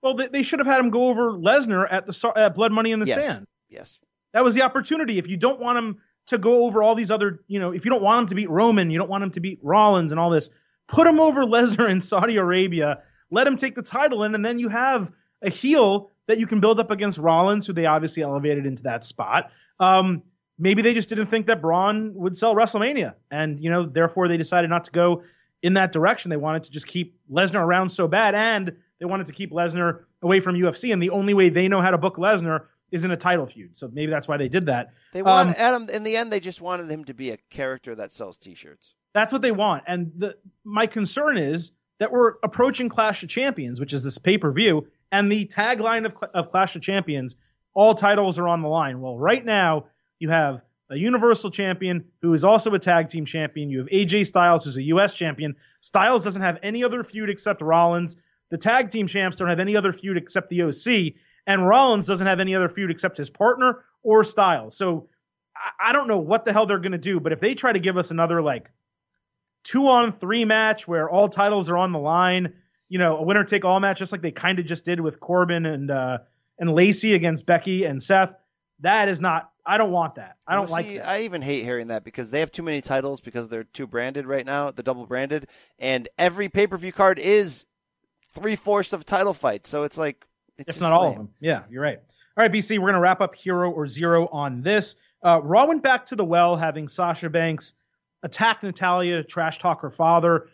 Well, they should have had him go over Lesnar at the at Blood Money in the yes. Sand. Yes. That was the opportunity. If you don't want him to go over all these other, you know, if you don't want him to beat Roman, you don't want him to beat Rollins and all this, put him over Lesnar in Saudi Arabia, let him take the title in, and then you have a heel that you can build up against Rollins, who they obviously elevated into that spot. Um, maybe they just didn't think that Braun would sell WrestleMania, and, you know, therefore they decided not to go in that direction. They wanted to just keep Lesnar around so bad, and they wanted to keep Lesnar away from U F C, and the only way they know how to book Lesnar is in a title feud. So maybe that's why they did that. They want um, Adam. In the end, they just wanted him to be a character that sells T-shirts. That's what they want. And the, my concern is that we're approaching Clash of Champions, which is this pay-per-view, and the tagline of, of Clash of Champions, all titles are on the line. Well, right now you have a Universal Champion who is also a tag team champion. You have A J Styles, who's a U S champion. Styles doesn't have any other feud except Rollins. The tag team champs don't have any other feud except the O C, and Rollins doesn't have any other feud except his partner or Styles. So I, I don't know what the hell they're going to do, but if they try to give us another like two on three match where all titles are on the line, you know, a winner take all match, just like they kind of just did with Corbin and, uh, and Lacey against Becky and Seth, that is not, I don't want that. I don't well, like see, that. I even hate hearing that because they have too many titles because they're too branded right now, the double branded, and every pay-per-view card is three-fourths of title fights. So it's like, it's, it's not lame. All of them. Yeah, you're right. All right, B C, we're going to wrap up Hero or Zero on this. Uh, Raw went back to the well, having Sasha Banks attack Natalya, trash talk her father.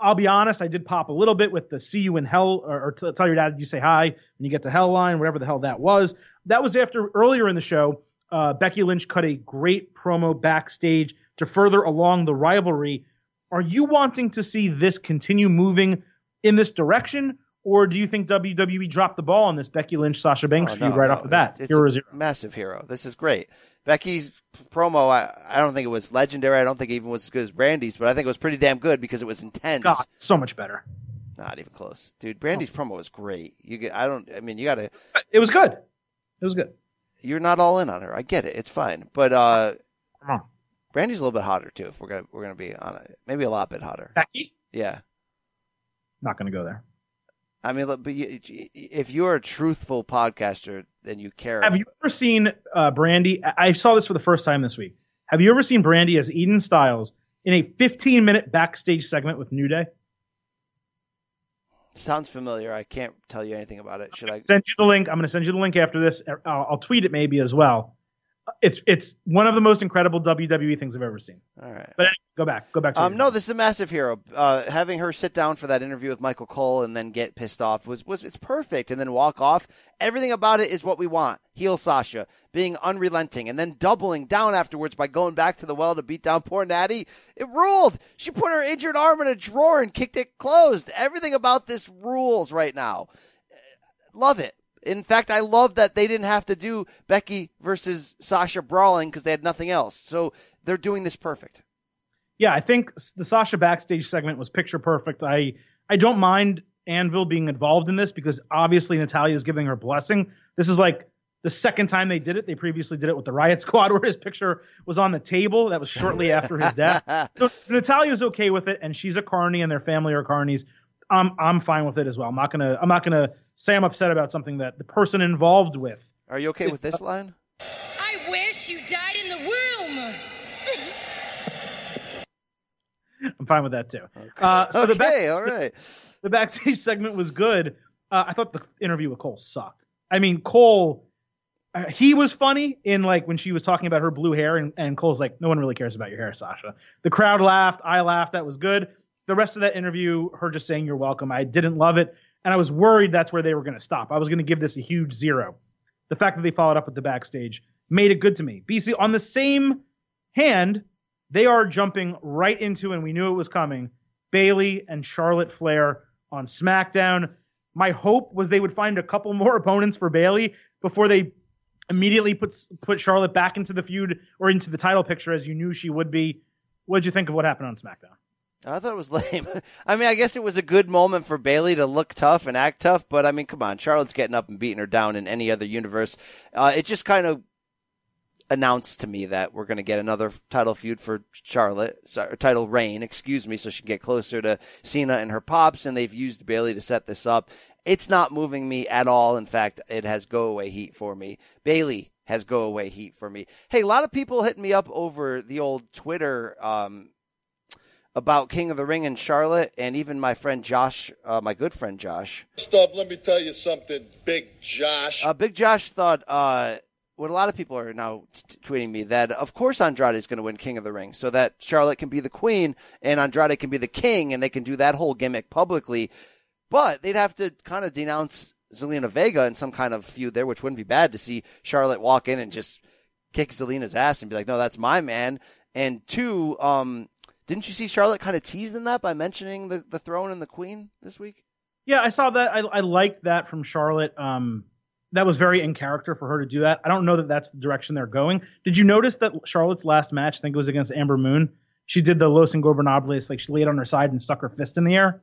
I'll be honest, I did pop a little bit with the see you in hell, or, or t- tell your dad you say hi and you get to hell line, whatever the hell that was. That was after earlier in the show, uh, Becky Lynch cut a great promo backstage to further along the rivalry. Are you wanting to see this continue moving in this direction, or do you think W W E dropped the ball on this Becky Lynch, Sasha Banks oh, feud no, right no. off the bat? It's, it's Hero Zero. Massive Hero. This is great. Becky's promo, I, I don't think it was legendary. I don't think it even was as good as Brandy's, but I think it was pretty damn good because it was intense. God, so much better. Not even close. Dude, Brandy's oh. promo was great. You get, I don't, I mean, you got to. It was good. It was good. You're not all in on her. I get it. It's fine. But, uh, come on. Brandy's a little bit hotter too, if we're going to, we're going to be on it. Maybe a lot bit hotter. Becky? Yeah. Not going to go there. I mean, but you, if you're a truthful podcaster, then you care. Have you ever seen uh, Brandy? I saw this for the first time this week. Have you ever seen Brandy as Eden Styles in a fifteen-minute backstage segment with New Day? Sounds familiar. I can't tell you anything about it. Should I send you the link? I'm going to send you the link after this. I'll, I'll tweet it maybe as well. It's it's one of the most incredible W W E things I've ever seen. All right. But anyway, go back. Go back to Um No, this is a massive Hero. Uh, having her sit down for that interview with Michael Cole and then get pissed off was, was it's perfect. And then walk off. Everything about it is what we want. Heel Sasha being unrelenting and then doubling down afterwards by going back to the well to beat down poor Natty. It ruled. She put her injured arm in a drawer and kicked it closed. Everything about this rules right now. Love it. In fact, I love that they didn't have to do Becky versus Sasha brawling because they had nothing else. So they're doing this perfect. yeah, I think the Sasha backstage segment was picture perfect. I, I don't mind Anvil being involved in this because obviously Natalya is giving her blessing. This is like the second time they did it. They previously did it with the Riot Squad where his picture was on the table. That was shortly after his death. So Natalya's okay with it, and she's a carny and their family are carnies. I'm I'm fine with it as well. I'm not gonna I'm not gonna say I'm upset about something that the person involved with. Are you okay is, with this uh, line? I wish you died in the womb. I'm fine with that too. Okay, uh, so okay the back, all right. The, the backstage segment was good. Uh, I thought the interview with Cole sucked. I mean, Cole, uh, he was funny in like when she was talking about her blue hair, and, and Cole's like, no one really cares about your hair, Sasha. The crowd laughed. I laughed. That was good. The rest of that interview, her just saying you're welcome, I didn't love it. And I was worried that's where they were going to stop. I was going to give this a huge zero. The fact that they followed up with the backstage made it good to me. B C, on the same hand, they are jumping right into, and we knew it was coming, Bayley and Charlotte Flair on SmackDown. My hope was they would find a couple more opponents for Bayley before they immediately put, put Charlotte back into the feud or into the title picture, as you knew she would be. What did you think of what happened on SmackDown? I thought it was lame. I mean, I guess it was a good moment for Bayley to look tough and act tough, but I mean, come on, Charlotte's getting up and beating her down in any other universe. Uh, it just kind of announced to me that we're going to get another title feud for Charlotte, sorry, title reign, excuse me, so she can get closer to Cena and her pops, and they've used Bayley to set this up. It's not moving me at all. In fact, it has go-away heat for me. Bayley has go-away heat for me. Hey, a lot of people hitting me up over the old Twitter um about King of the Ring and Charlotte, and even my friend Josh, uh, my good friend Josh. Stuff. Let me tell you something, Big Josh. Uh, Big Josh thought, uh, what a lot of people are now t- tweeting me, that of course Andrade is going to win King of the Ring, so that Charlotte can be the queen, and Andrade can be the king, and they can do that whole gimmick publicly. But they'd have to kind of denounce Zelina Vega in some kind of feud there, which wouldn't be bad to see Charlotte walk in and just kick Zelina's ass and be like, no, that's my man. And two, um... didn't you see Charlotte kind of teased in that by mentioning the, the throne and the queen this week? Yeah, I saw that. I, I liked that from Charlotte. Um, that was very in character for her to do that. I don't know that that's the direction they're going. Did you notice that Charlotte's last match, I think it was against Amber Moon, she did the Los Ingobernables, like she laid on her side and stuck her fist in the air?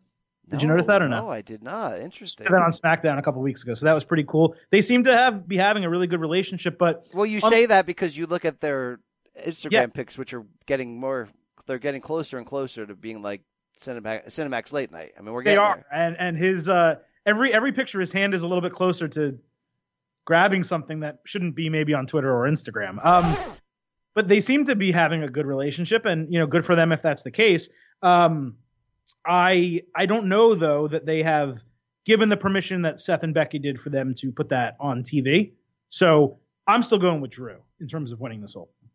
Did no, you notice that or no? No, I did not. Interesting. That on SmackDown a couple weeks ago, so that was pretty cool. They seem to have be having a really good relationship. But well, you on- say that because you look at their Instagram yeah. pics, which are getting more... they're getting closer and closer to being like Cinemax, Cinemax late night. I mean, we're getting they are, there. and and his uh, every every picture, his hand is a little bit closer to grabbing something that shouldn't be maybe on Twitter or Instagram. Um, but they seem to be having a good relationship, and you know, good for them if that's the case. Um, I I don't know though that they have given the permission that Seth and Becky did for them to put that on T V. So I'm still going with Drew in terms of winning this whole thing.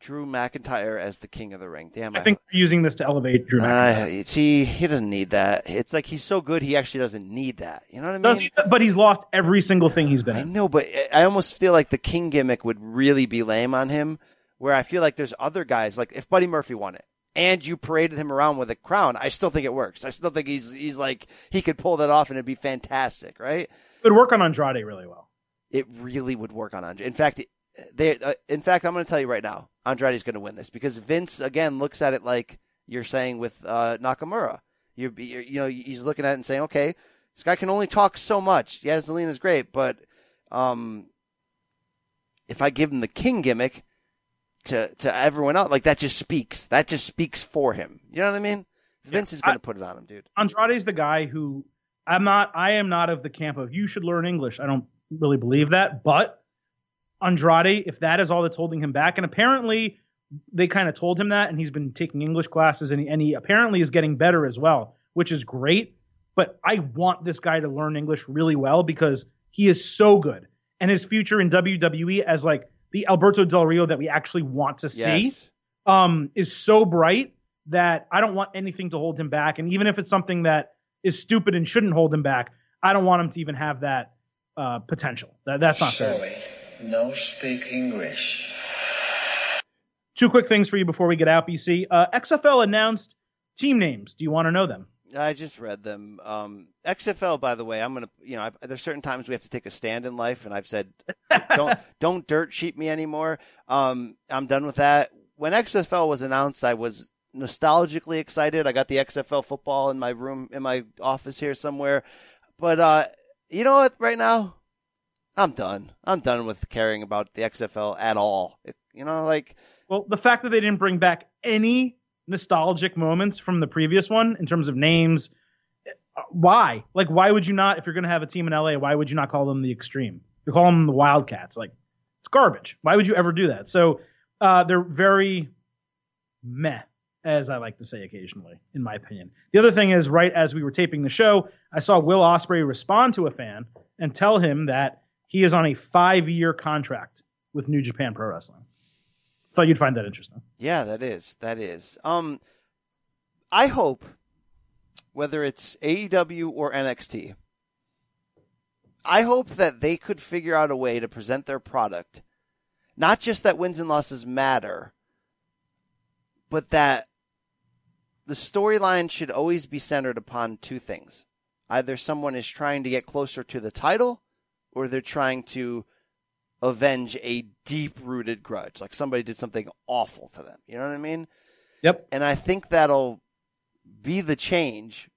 Drew McIntyre as the King of the Ring. Damn, I, I think they're using this to elevate Drew McIntyre. Uh, see, he doesn't need that. It's like he's so good, he actually doesn't need that. You know what I mean? Does he, but he's lost every single thing he's been in. I know, but I almost feel like the King gimmick would really be lame on him, where I feel like there's other guys, like if Buddy Murphy won it, and you paraded him around with a crown, I still think it works. I still think he's he's like, he could pull that off and it'd be fantastic, right? It would work on Andrade really well. It really would work on Andrade. In fact, it, They, uh, in fact, I'm going to tell you right now, Andrade's going to win this because Vince, again, looks at it like you're saying with uh, Nakamura. You're, you're, you know, he's looking at it and saying, okay, this guy can only talk so much. Yeah, Zelina's great, but um, if I give him the King gimmick to, to everyone else, like that just speaks. That just speaks for him. You know what I mean? Yeah, Vince is going to put it on him, dude. Andrade's the guy who I'm not, I am not of the camp of you should learn English. I don't really believe that, but Andrade, if that is all that's holding him back, and apparently they kind of told him that, and he's been taking English classes, and he, and he apparently is getting better as well, which is great, but I want this guy to learn English really well because he is so good, and his future in W W E as like the Alberto Del Rio that we actually want to see yes. um, is so bright that I don't want anything to hold him back, and even if it's something that is stupid and shouldn't hold him back, I don't want him to even have that uh, potential. That, that's not fair. No speak English. Two quick things for you before we get out, B C. Uh, X F L announced team names. Do you want to know them? I just read them. Um, X F L, by the way, I'm going to, you know, I've, there's certain times we have to take a stand in life, and I've said, don't don't dirt sheet me anymore. Um, I'm done with that. when X F L was announced, I was nostalgically excited. I got the X F L football in my room, in my office here somewhere. But uh, you know what? Right now, I'm done. I'm done with caring about the X F L at all. It, you know, like. Well, the fact that they didn't bring back any nostalgic moments from the previous one in terms of names, why? Like, why would you not, if you're going to have a team in L A, why would you not call them the Extreme? You call them the Wildcats. Like, it's garbage. Why would you ever do that? So uh, they're very meh, as I like to say occasionally, in my opinion. The other thing is, right as we were taping the show, I saw Will Ospreay respond to a fan and tell him that he is on a five-year contract with New Japan Pro Wrestling. Thought you'd find that interesting. Yeah, that is. That is. Um, I hope, whether it's A E W or N X T, I hope that they could figure out a way to present their product, not just that wins and losses matter, but that the storyline should always be centered upon two things. Either someone is trying to get closer to the title, or they're trying to avenge a deep-rooted grudge. Like somebody did something awful to them. You know what I mean? Yep. And I think that'll be the change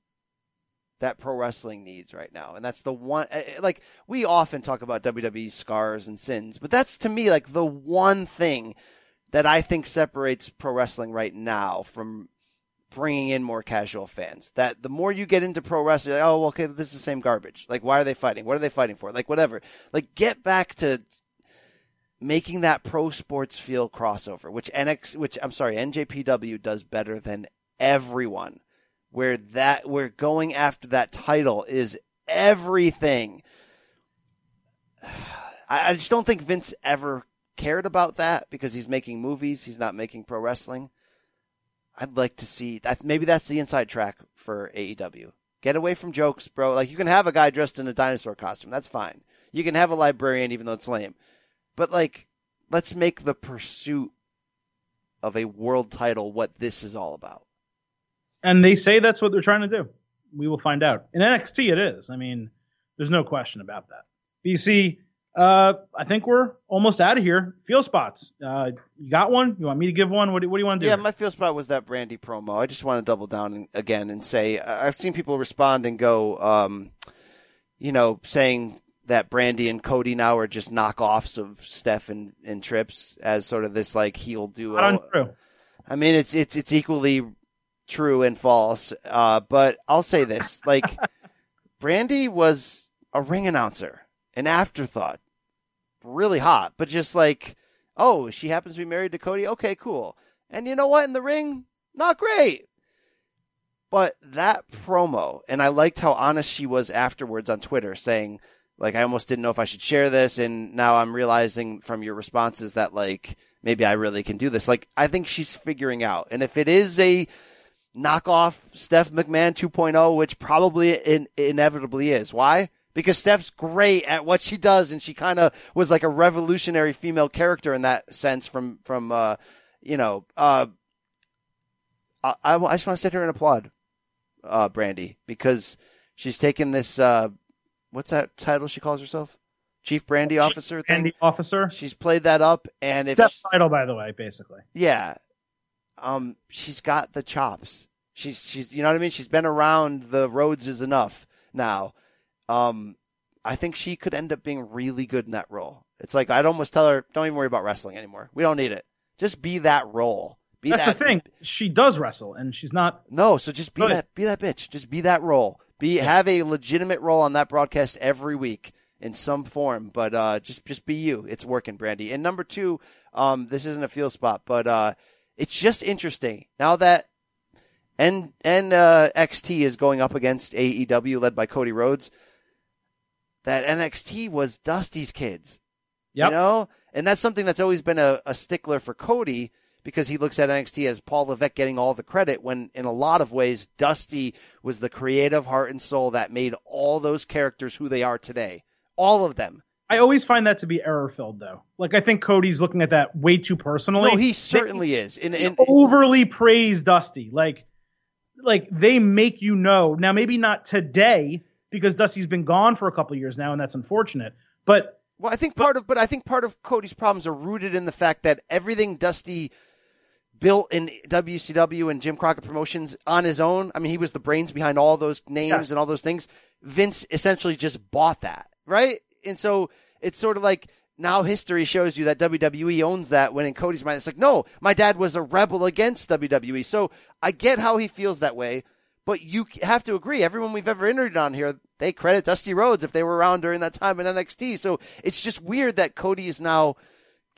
that pro wrestling needs right now. And that's the one, like, we often talk about W W E's scars and sins, but that's, to me, like the one thing that I think separates pro wrestling right now from bringing in more casual fans. That the more you get into pro wrestling, like, oh, well, okay, this is the same garbage. Like, why are they fighting? What are they fighting for? Like, whatever. Like, get back to making that pro sports feel crossover, which NX, which I'm sorry, N J P W does better than everyone. Where that, where going after that title is everything. I, I just don't think Vince ever cared about that because he's making movies. He's not making pro wrestling. I'd like to see that. Maybe that's the inside track for A E W. Get away from jokes, bro. Like, you can have a guy dressed in a dinosaur costume. That's fine. You can have a librarian, even though it's lame. But, like, let's make the pursuit of a world title what this is all about. And they say that's what they're trying to do. We will find out. In N X T, it is. I mean, there's no question about that. B C, uh, I think we're almost out of here. Feel spots. Uh, you got one? You want me to give one? What do, what do you want to do? Yeah, here? My feel spot was that Brandy promo. I just want to double down and, again and say, I've seen people respond and go, um, you know, saying that Brandy and Cody now are just knockoffs of Steph and, and Trips as sort of this, like, heel duo. Not untrue. I mean, it's it's it's equally true and false, uh, but I'll say this. Like, Brandy was a ring announcer, an afterthought, really hot, but just like, oh, she happens to be married to Cody? Okay, cool. And you know what? In the ring, not great. But that promo, and I liked how honest she was afterwards on Twitter, saying, like, I almost didn't know if I should share this, and now I'm realizing from your responses that, like, maybe I really can do this. Like, I think she's figuring out. And if it is a knockoff Steph McMahon two point oh, which probably in- inevitably is. Why? Because Steph's great at what she does, and she kind of was like a revolutionary female character in that sense from, from uh, you know, uh, I, I, I just want to sit here and applaud uh, Brandy, because she's taken this, uh, what's that title she calls herself? Chief Brandy Chief Officer thing? Brandy Officer. She's played that up. And it's Steph's title, by the way, basically. Yeah. Um, she's got the chops. She's, she's, you know what I mean? She's been around the roads is enough now. Um, I think she could end up being really good in that role. It's like, I'd almost tell her, don't even worry about wrestling anymore. We don't need it. Just be that role. Be That's that. The thing. She does wrestle and she's not. No. So just be good. that, be that bitch. Just be that role. Be, have a legitimate role on that broadcast every week in some form, but, uh, just, just be you. It's working, Brandy. And number two, um, this isn't a field spot, but, uh, it's just interesting now that N- N- uh, N X T is going up against A E W, led by Cody Rhodes, that N X T was Dusty's kids. Yep. You know? And that's something that's always been a, a stickler for Cody, because he looks at N X T as Paul Levesque getting all the credit, when in a lot of ways Dusty was the creative heart and soul that made all those characters who they are today. All of them. I always find that to be error-filled, though. Like, I think Cody's looking at that way too personally. No, he certainly they, is. And, and, overly praised Dusty. Like, like they make you know. Now, maybe not today, because Dusty's been gone for a couple of years now, and that's unfortunate. But well, I think part but, of, but I think part of Cody's problems are rooted in the fact that everything Dusty built in W C W and Jim Crockett Promotions on his own. I mean, he was the brains behind all those names yes. and all those things. Vince essentially just bought that, right? And so it's sort of like now history shows you that W W E owns that, when in Cody's mind, it's like, no, my dad was a rebel against W W E. So I get how he feels that way, but you have to agree, everyone we've ever interviewed on here, they credit Dusty Rhodes if they were around during that time in N X T. So it's just weird that Cody is now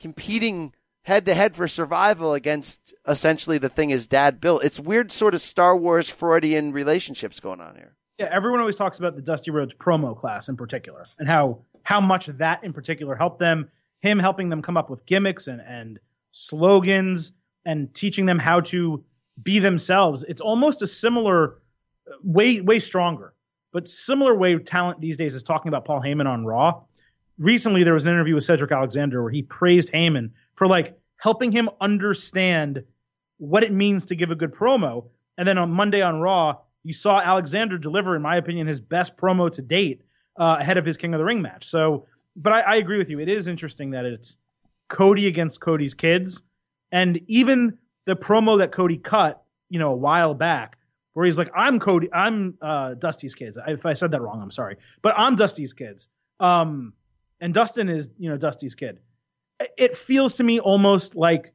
competing head-to-head for survival against essentially the thing his dad built. It's weird sort of Star Wars Freudian relationships going on here. Yeah, everyone always talks about the Dusty Rhodes promo class in particular, and how how much that in particular helped them, him helping them come up with gimmicks and, and slogans and teaching them how to be themselves. It's almost a similar, way way stronger, but similar way talent these days is talking about Paul Heyman on Raw. Recently, there was an interview with Cedric Alexander where he praised Heyman for like helping him understand what it means to give a good promo. And then on Monday on Raw, you saw Alexander deliver, in my opinion, his best promo to date uh, ahead of his King of the Ring match. So, but I, I agree with you. It is interesting that it's Cody against Cody's kids. And even the promo that Cody cut, you know, a while back, where he's like, I'm Cody, I'm uh, Dusty's kids. If I said that wrong, I'm sorry, but I'm Dusty's kids. Um, And Dustin is, you know, Dusty's kid. It feels to me almost like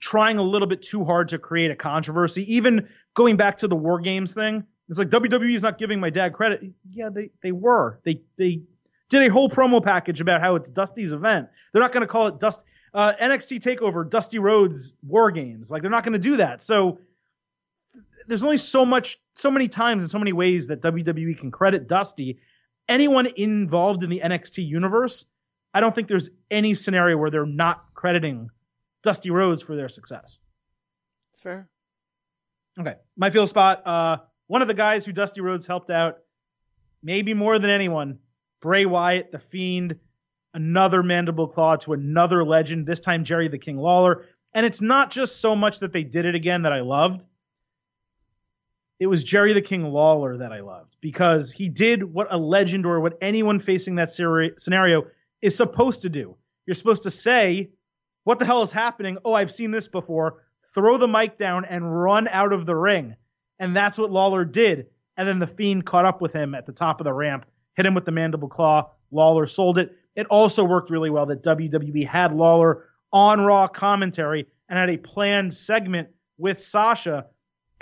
trying a little bit too hard to create a controversy. Even going back to the War Games thing, it's like W W E is not giving my dad credit. Yeah, they they were. They they did a whole promo package about how it's Dusty's event. They're not going to call it Dust uh, N X T Takeover Dusty Rhodes War Games. Like, they're not going to do that. So there's only so much, so many times, and so many ways that W W E can credit Dusty. Anyone involved in the N X T universe, I don't think there's any scenario where they're not crediting Dusty Rhodes for their success. It's fair. Okay. My feel spot. Uh, one of the guys who Dusty Rhodes helped out, maybe more than anyone, Bray Wyatt, The Fiend, another mandible claw to another legend, this time Jerry the King Lawler. And it's not just so much that they did it again that I loved. It was Jerry the King Lawler that I loved, because he did what a legend or what anyone facing that seri- scenario is supposed to do. You're supposed to say, what the hell is happening? Oh, I've seen this before. Throw the mic down and run out of the ring. And that's what Lawler did. And then The Fiend caught up with him at the top of the ramp, hit him with the mandible claw. Lawler sold it. It also worked really well that W W E had Lawler on Raw commentary and had a planned segment with Sasha,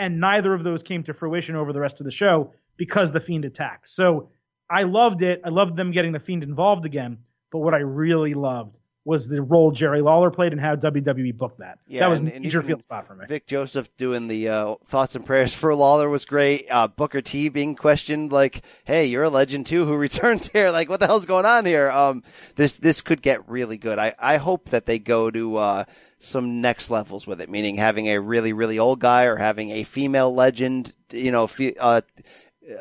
and neither of those came to fruition over the rest of the show because The Fiend attacked. So I loved it. I loved them getting The Fiend involved again. But what I really loved was the role Jerry Lawler played and how W W E booked that. Yeah, that was and, a major field spot for me. Vic Joseph doing the uh, thoughts and prayers for Lawler was great. Uh, Booker T being questioned like, hey, you're a legend too who returns here. Like, what the hell's going on here? Um, this this could get really good. I, I hope that they go to uh, some next levels with it, meaning having a really, really old guy or having a female legend, you know, fe- uh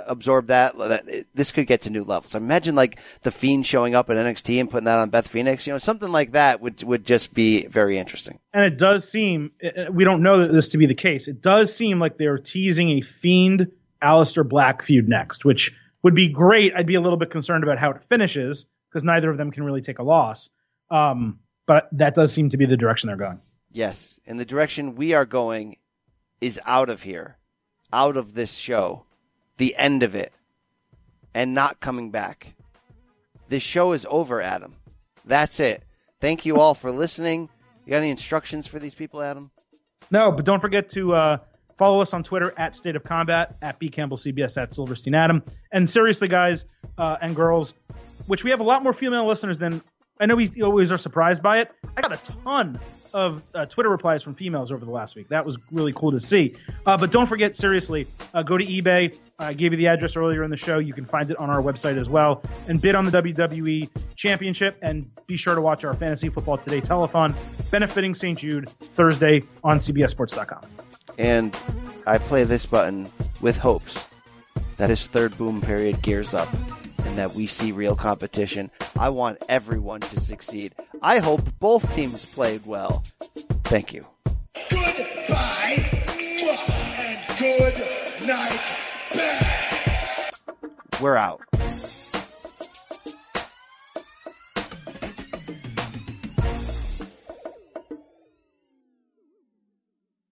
absorb that. This could get to new levels. Imagine like The Fiend showing up at N X T and putting that on Beth Phoenix, you know, something like that would, would just be very interesting. And it does seem, we don't know this to be the case. It does seem like they're teasing a Fiend Aleister Black feud next, which would be great. I'd be a little bit concerned about how it finishes because neither of them can really take a loss. Um, but that does seem to be the direction they're going. Yes. And the direction we are going is out of here, out of this show. The end of it, and not coming back. This show is over, Adam. That's it. Thank you all for listening. You got any instructions for these people, Adam? No, but don't forget to uh, follow us on Twitter at State of Combat, at B Campbell C B S, at Silverstein Adam. And seriously, guys uh, and girls, which we have a lot more female listeners than I know we always are surprised by it. I got a ton of uh, Twitter replies from females over the last week. That was really cool to see. Uh, but don't forget, seriously, uh, go to eBay. I gave you the address earlier in the show. You can find it on our website as well. And bid on the W W E Championship. And be sure to watch our Fantasy Football Today telethon benefiting Saint Jude Thursday on C B S Sports dot com. And I play this button with hopes that his third boom period gears up, that we see real competition. I want everyone to succeed. I hope both teams played well. Thank you. Goodbye, and good night, bad. We're out.